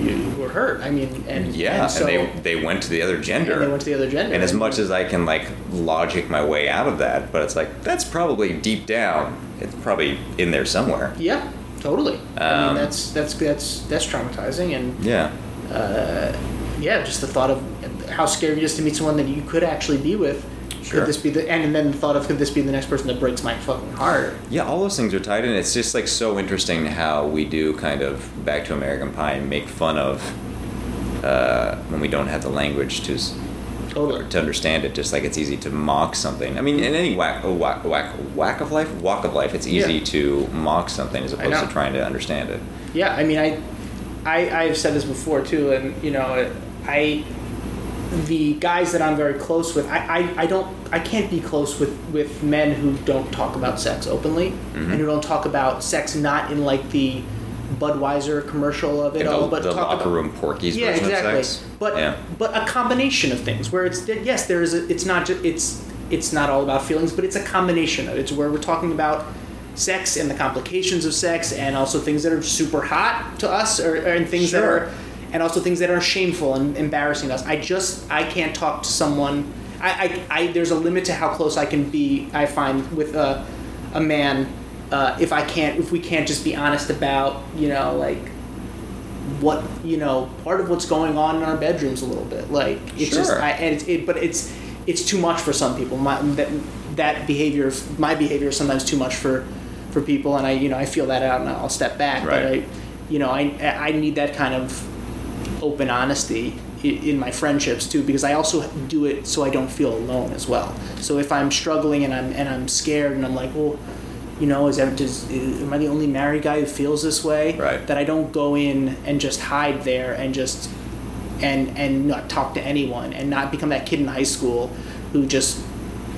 you were hurt. I mean, and yeah, and, so, and they they went to the other gender. And they went to the other gender. And as much as I can like logic my way out of that, but it's like that's probably deep down. It's probably in there somewhere. Yeah. Totally. Um, I mean, that's that's that's that's traumatizing, and yeah, uh, yeah, just the thought of how scary it is to meet someone that you could actually be with, Sure. Could this be the, and then the thought of, could this be the next person that breaks my fucking heart? Yeah, all those things are tied in. It's just like so interesting how we do kind of back to American Pie and make fun of uh, when we don't have the language to totally. to understand it. Just like it's easy to mock something. I mean, in any whack, whack, whack, whack of life, walk of life, it's easy yeah. to mock something as opposed to trying to understand it. Yeah, I mean, I, I, I've said this before too, and you know, I. The guys that I'm very close with, I, I, I don't, I can't be close with, with men who don't talk about sex openly, mm-hmm. and who don't talk about sex not in like the Budweiser commercial of it the, all, but the talk locker about, room Porky's yeah, version exactly. of sex. But, yeah, exactly. But a combination of things where it's yes, there is a, it's not just, it's it's not all about feelings, but it's a combination of it. It's where we're talking about sex and the complications of sex, and also things that are super hot to us, or, or and things sure. that are. And also things that are shameful and embarrassing to us. I just, I can't talk to someone. I, I, I there's a limit to how close I can be, I find, with a, a man uh, if I can't, if we can't just be honest about, you know, like, what, you know, part of what's going on in our bedrooms a little bit. Like, it's sure. just, I, and it's, it, but it's, it's too much for some people. My, that, that behavior, my behavior is sometimes too much for, for people. And I, you know, I feel that out and I'll step back. Right. But I, you know, I, I need that kind of open honesty in my friendships too, because I also do it so I don't feel alone as well. So if I'm struggling and I'm and I'm scared and I'm like, well, you know, is that does, is, am I the only married guy who feels this way? Right. That I don't go in and just hide there and just and and not talk to anyone and not become that kid in high school who just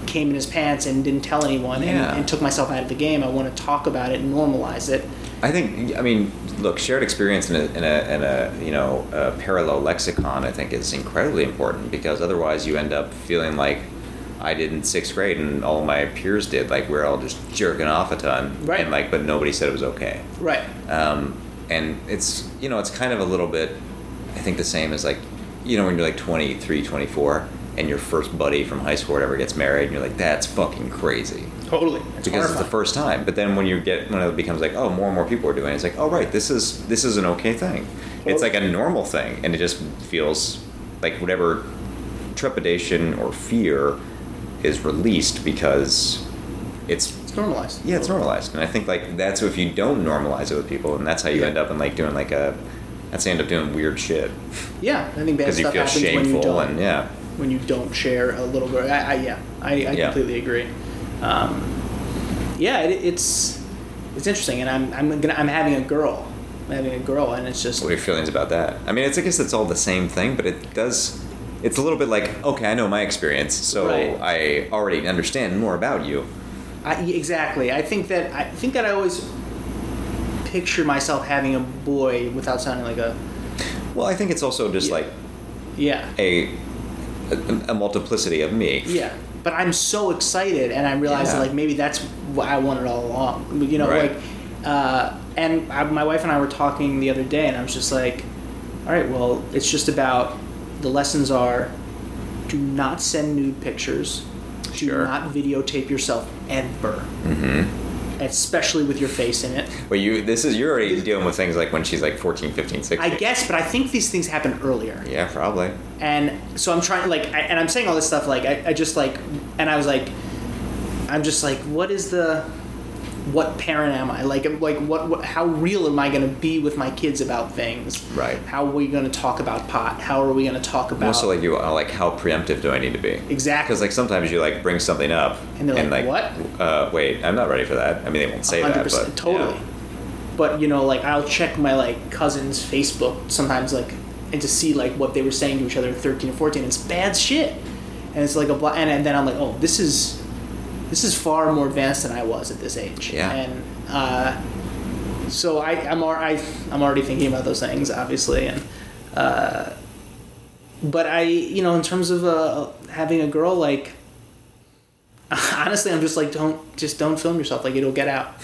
came in his pants and didn't tell anyone yeah. and, and took myself out of the game. I want to talk about it and normalize it. I think, I mean, look, shared experience in a, in a, in a you know, a parallel lexicon, I think, is incredibly important, because otherwise you end up feeling like I did in sixth grade and all my peers did, like we're all just jerking off a ton, right? And like, but nobody said it was okay, right? Um, and it's, you know, it's kind of a little bit, I think, the same as like, you know, when you're like twenty-three, twenty-four and your first buddy from high school or whatever gets married, and you're like, that's fucking crazy. Totally. It's because horrifying. It's the first time. But then when you get, when it becomes like, oh, more and more people are doing it, it's like, oh, right, this is this is an okay thing. Totally. It's like a normal thing. And it just feels like whatever trepidation or fear is released because it's... It's normalized. Yeah, it's normalized. And I think, like, that's if you don't normalize it with people, and that's how you yeah. end up in, like, doing, like, a... That's how you end up doing weird shit. Yeah, I think bad stuff happens when you don't. Because you feel shameful and, yeah. when you don't share a little bit. I, I, yeah, I, I yeah. completely agree. Um, yeah, it, it's it's interesting, and I'm I'm gonna, I'm having a girl, I'm having a girl, and it's just. What are your feelings about that? I mean, it's I guess it's all the same thing, but it does. It's a little bit like, okay, I know my experience, so right. I already understand more about you. I, exactly. I think that I think that I always picture myself having a boy without sounding like a. Well, I think it's also just yeah. like. Yeah. A, a a multiplicity of me. Yeah. But I'm so excited, and I realized yeah. like maybe that's what I wanted all along, you know. Right. Like, uh, and I, my wife and I were talking the other day, and I was just like, "All right, well, it's just about the lessons are: do not send nude pictures, sure. do not videotape yourself ever, mm-hmm. especially with your face in it." Well, you this is you're already dealing with things like when she's like fourteen, fifteen, sixteen. I guess, but I think these things happen earlier. Yeah, probably. And so I'm trying, like, I, and I'm saying all this stuff, like, I, I just, like, and I was, like, I'm just, like, what is the, what parent am I? Like, like what, what how real am I going to be with my kids about things? Right. How are we going to talk about pot? How are we going to talk about... Also, like, you like, how preemptive do I need to be? Exactly. Because, like, sometimes you, like, bring something up. And they're like, and, like what? Uh, wait, I'm not ready for that. I mean, they won't say that, but... Totally. Yeah. But, you know, like, I'll check my, like, cousin's Facebook sometimes, like... and to see like what they were saying to each other at thirteen and fourteen, it's bad shit, and it's like a bl- and, and then I'm like, oh, this is this is far more advanced than I was at this age. Yeah. And uh, so I I'm I I'm already thinking about those things, obviously, and uh, but I you know in terms of uh, having a girl, like honestly, I'm just like don't just don't film yourself, like it'll get out.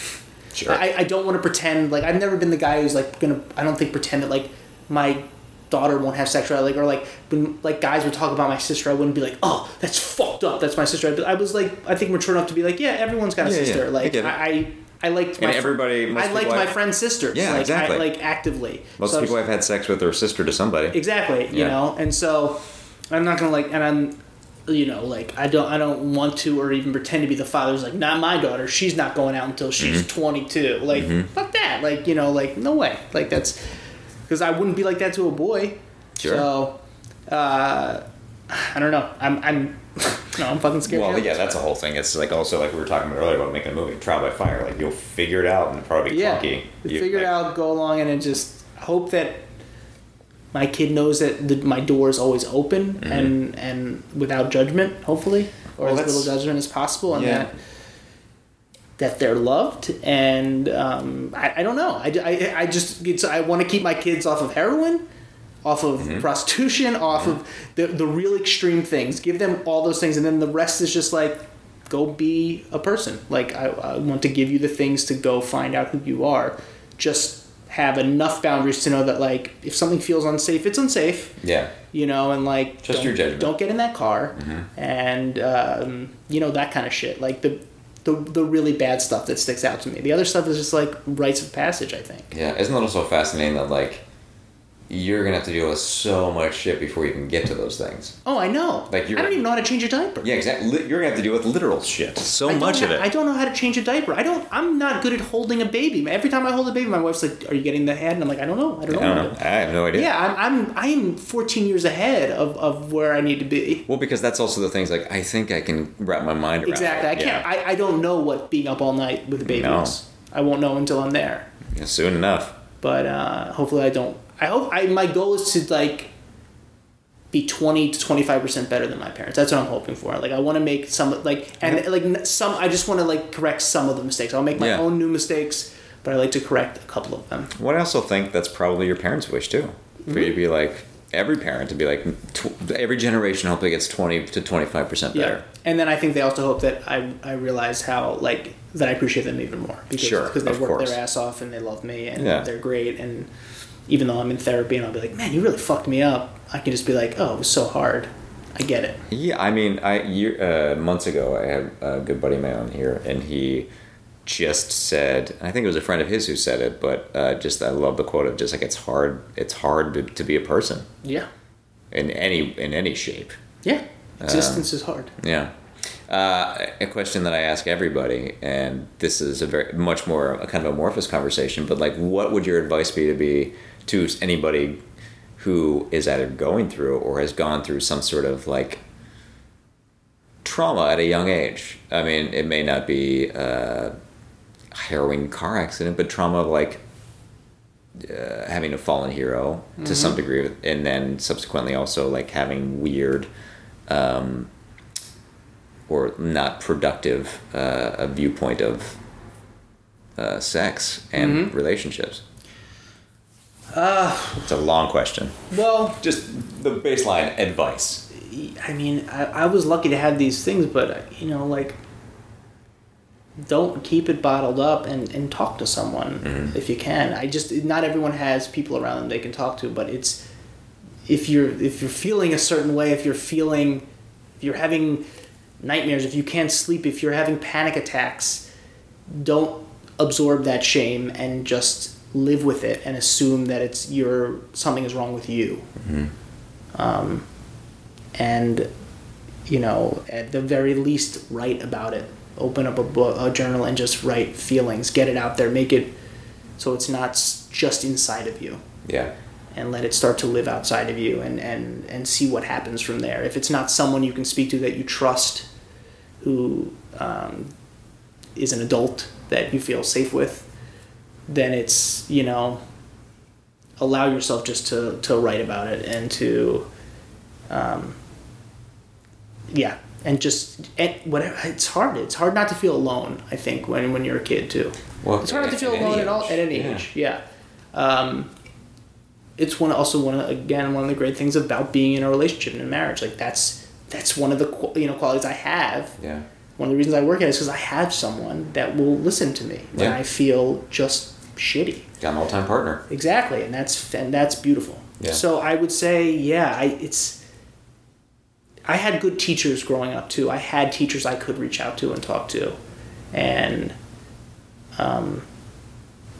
Sure. I I don't want to pretend like I've never been the guy who's like gonna I don't think pretend that like my daughter won't have sexual, like, or like when like guys would talk about my sister, I wouldn't be like, oh, that's fucked up, that's my sister. But I was like, I think mature enough to be like, yeah, everyone's got a yeah, sister. Yeah. Like I, I, I liked my and everybody. Fr- I liked my have... friend's sister. Yeah, like, exactly. I, like actively. Most so people just... have had sex with their sister to somebody. Exactly. Yeah. You know, and so I'm not gonna like, and I'm you know, like, I don't I don't want to or even pretend to be the father who's like, not my daughter, she's not going out until she's mm-hmm. twenty-two. Like, mm-hmm. fuck that. Like, you know, like, no way. Like, that's... Because I wouldn't be like that to a boy. Sure. So, uh, I don't know. I'm... I'm no, I'm fucking scared. Well, yeah, that's a whole thing. It's like also like we were talking about earlier about making a movie, trial by fire. Like, you'll figure it out and it'll probably be yeah, clunky. You figure it like, out, go along, and then just hope that my kid knows that the, my door is always open mm-hmm. and and without judgment, hopefully, or well, as little judgment as possible, and yeah. that that they're loved. And um, I, I don't know. I, I, I just it's, I want to keep my kids off of heroin, off of mm-hmm. prostitution, off mm-hmm. of the the real extreme things. Give them all those things, and then the rest is just like, go be a person. Like, I, I want to give you the things to go find out who you are. Just have enough boundaries to know that, like, if something feels unsafe, it's unsafe. Yeah. You know, and, like, just your judgment. Don't get in that car. Mm-hmm. And, um, you know, that kind of shit. Like, the, the the really bad stuff that sticks out to me. The other stuff is just, like, rites of passage, I think. Yeah, isn't that also fascinating that, like, you're going to have to deal with so much shit before you can get to those things. Oh, I know. Like, you're, I don't even know how to change a diaper. Yeah, exactly. You're going to have to deal with literal shit. So much of it. I don't know how to change a diaper. I don't, I'm not good at holding a baby. Every time I hold a baby, my wife's like, are you getting the head? And I'm like, I don't know. I don't know. I, don't know. I have no idea. Yeah, I'm, I'm, I'm fourteen years ahead of, of where I need to be. Well, because that's also the things like, I think I can wrap my mind around. Exactly. It. I can't, yeah. I, I don't know what being up all night with a baby no. is. I won't know until I'm there. Yeah, soon enough. But uh, hopefully I don't. I hope I, my goal is to like be twenty to twenty-five percent better than my parents. That's what I'm hoping for. Like, I want to make some like, and yeah. like some, I just want to like correct some of the mistakes. I'll make my yeah. own new mistakes, but I like to correct a couple of them. Well, I also think that's probably your parents' wish too. For mm-hmm. you to be like, every parent to be like, tw- every generation hopefully gets twenty to twenty-five percent better. Yeah. And then I think they also hope that I, I realize how like, that I appreciate them even more. Because, sure. Because they work their ass off and they love me and yeah. they're great and, even though I'm in therapy and I'll be like, man, you really fucked me up. I can just be like, oh, it was so hard. I get it. Yeah, I mean, I year, uh, months ago, I had a good buddy of mine on here, and he just said, I think it was a friend of his who said it, but uh, just I love the quote of just like, it's hard It's hard to, to be a person. Yeah. In any in any shape. Yeah. Existence um, is hard. Yeah. Uh, a question that I ask everybody, and this is a very much more a kind of amorphous conversation, but like, what would your advice be to be to anybody who is either going through or has gone through some sort of like trauma at a young age? I mean, it may not be a harrowing car accident, but trauma of like uh, having a fallen hero mm-hmm. to some degree, and then subsequently also like having weird um, or not productive uh, a viewpoint of uh, sex and mm-hmm. relationships. Uh, it's a long question. Well, just the baseline advice. I mean, I, I was lucky to have these things, but you know, like, don't keep it bottled up and, and talk to someone mm-hmm. if you can. I just not everyone has people around them they can talk to, but it's if you're if you're feeling a certain way, if you're feeling, if you're having nightmares, if you can't sleep, if you're having panic attacks, don't absorb that shame and just live with it and assume that it's your something is wrong with you. Mm-hmm. Um, and you know, at the very least, write about it. Open up a book, a journal, and just write feelings. Get it out there. Make it so it's not just inside of you. Yeah. And let it start to live outside of you, and and and see what happens from there. If it's not someone you can speak to that you trust, who um, is an adult that you feel safe with, then it's, you know, allow yourself just to, to write about it and to, um, yeah, and just, and whatever, it's hard. It's hard not to feel alone, I think, when, when you're a kid, too. Well, it's hard not to feel alone at all at any yeah. age, yeah. Um, it's one also, one of, again, one of the great things about being in a relationship and a marriage. Like, that's that's one of the, you know, qualities I have. Yeah. One of the reasons I work at it is because I have someone that will listen to me when yeah. I feel just shitty. Got an all-time partner. Exactly, and that's and that's beautiful. Yeah. So I would say, yeah, I, it's. I had good teachers growing up too. I had teachers I could reach out to and talk to, and um,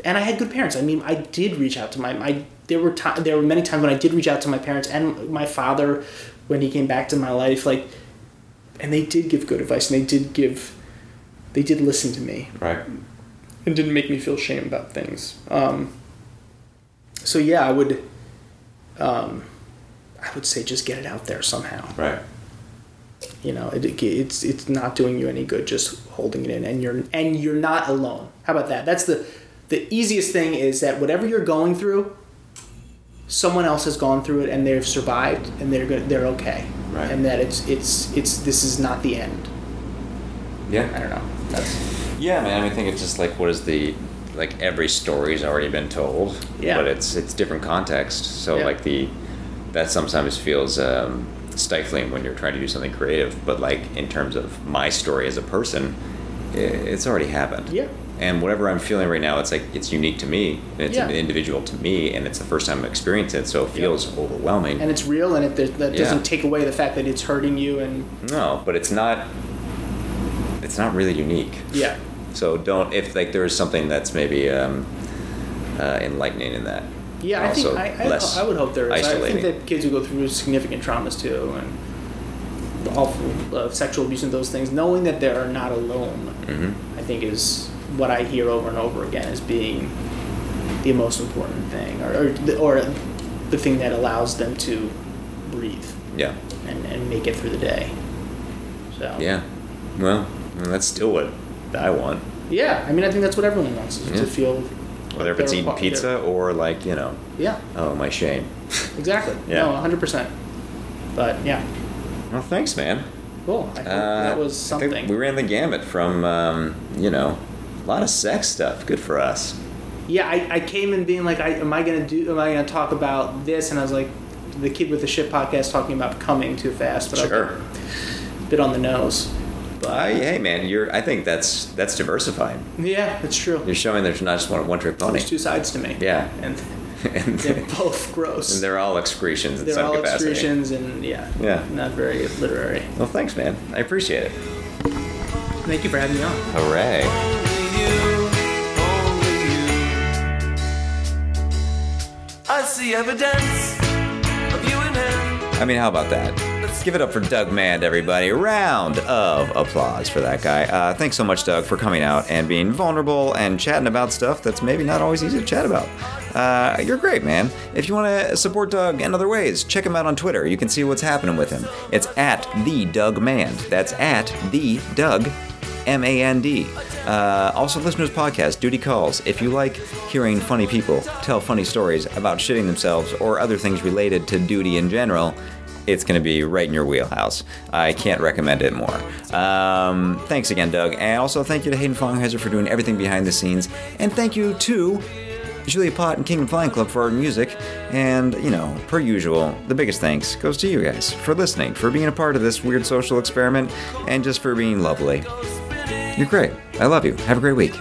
and I had good parents. I mean, I did reach out to my. I there were to, there were many times when I did reach out to my parents and my father when he came back to my life, like. and they did give good advice, and they did give, they did listen to me. Right. And didn't make me feel shame about things. Um, so yeah, I would, um, I would say just get it out there somehow. Right. You know, it, it, it's it's not doing you any good just holding it in, and you're and you're not alone. How about that? That's the the easiest thing, is that whatever you're going through, someone else has gone through it and they've survived and they're good, they're okay, right. And that it's it's it's this is not the end. Yeah, I don't know. That's... Yeah, man. I mean, I think it's just like, what is the, like, every story's already been told. Yeah. But it's it's different context. So yeah. like the that sometimes feels. Um, stifling when you're trying to do something creative, but like in terms of my story as a person, it's already happened. Yeah. And whatever I'm feeling right now, it's like it's unique to me, and it's yeah. individual to me, and it's the first time I'm experiencing it, so it feels yeah. overwhelming. And it's real, and it that doesn't yeah. take away the fact that it's hurting you. And no, but it's not. It's not really unique. Yeah. So don't if like there is something that's maybe um, uh, enlightening in that. Yeah, I think I, I, I would hope there is. Isolating. I think that kids who go through significant traumas too, and awful uh, sexual abuse and those things, knowing that they are not alone, mm-hmm. I think is what I hear over and over again as being the most important thing, or or the, or the thing that allows them to breathe. Yeah. And and make it through the day. So. Yeah. Well, that's still what I want. Yeah, I mean, I think that's what everyone wants is yeah. to feel. Whether if it's eating pizza or like, you know. Yeah. Oh, my shame. Exactly. Yeah. No, one hundred percent. But, yeah. Well, thanks, man. Cool. I think uh, that was something. I think we ran the gamut from, um, you know, a lot of sex stuff. Good for us. Yeah, I, I came in being like, I, am I going to do, am I going to talk about this? And I was like, the Kid with the Shit podcast talking about coming too fast. But sure. I was a bit on the nose. Uh, hey man, you're. I think that's that's diversified. Yeah, that's true. You're showing there's not just one one trick pony. There's two sides to me. Yeah, and, and they're both gross. And they're all excretions. In they're some all capacity. excretions, and yeah, yeah, not very literary. Well, thanks, man. I appreciate it. Thank you for having me on. Hooray. I see evidence of you and him. I mean, how about that? Give it up for Doug Mand, everybody. Round of applause for that guy. Uh, thanks so much, Doug, for coming out and being vulnerable and chatting about stuff that's maybe not always easy to chat about. Uh, you're great, man. If you want to support Doug in other ways, check him out on Twitter. You can see what's happening with him. It's at the Doug Mand. That's at the Doug M A N D. Uh, also, listen to his podcast, Doodie Calls. If you like hearing funny people tell funny stories about shitting themselves or other things related to duty in general, it's going to be right in your wheelhouse. I can't recommend it more. Um, thanks again, Doug. And also thank you to Hayden Fongheiser for doing everything behind the scenes. And thank you to Julia Pott and King of Flying Club for our music. And, you know, per usual, the biggest thanks goes to you guys for listening, for being a part of this weird social experiment, and just for being lovely. You're great. I love you. Have a great week.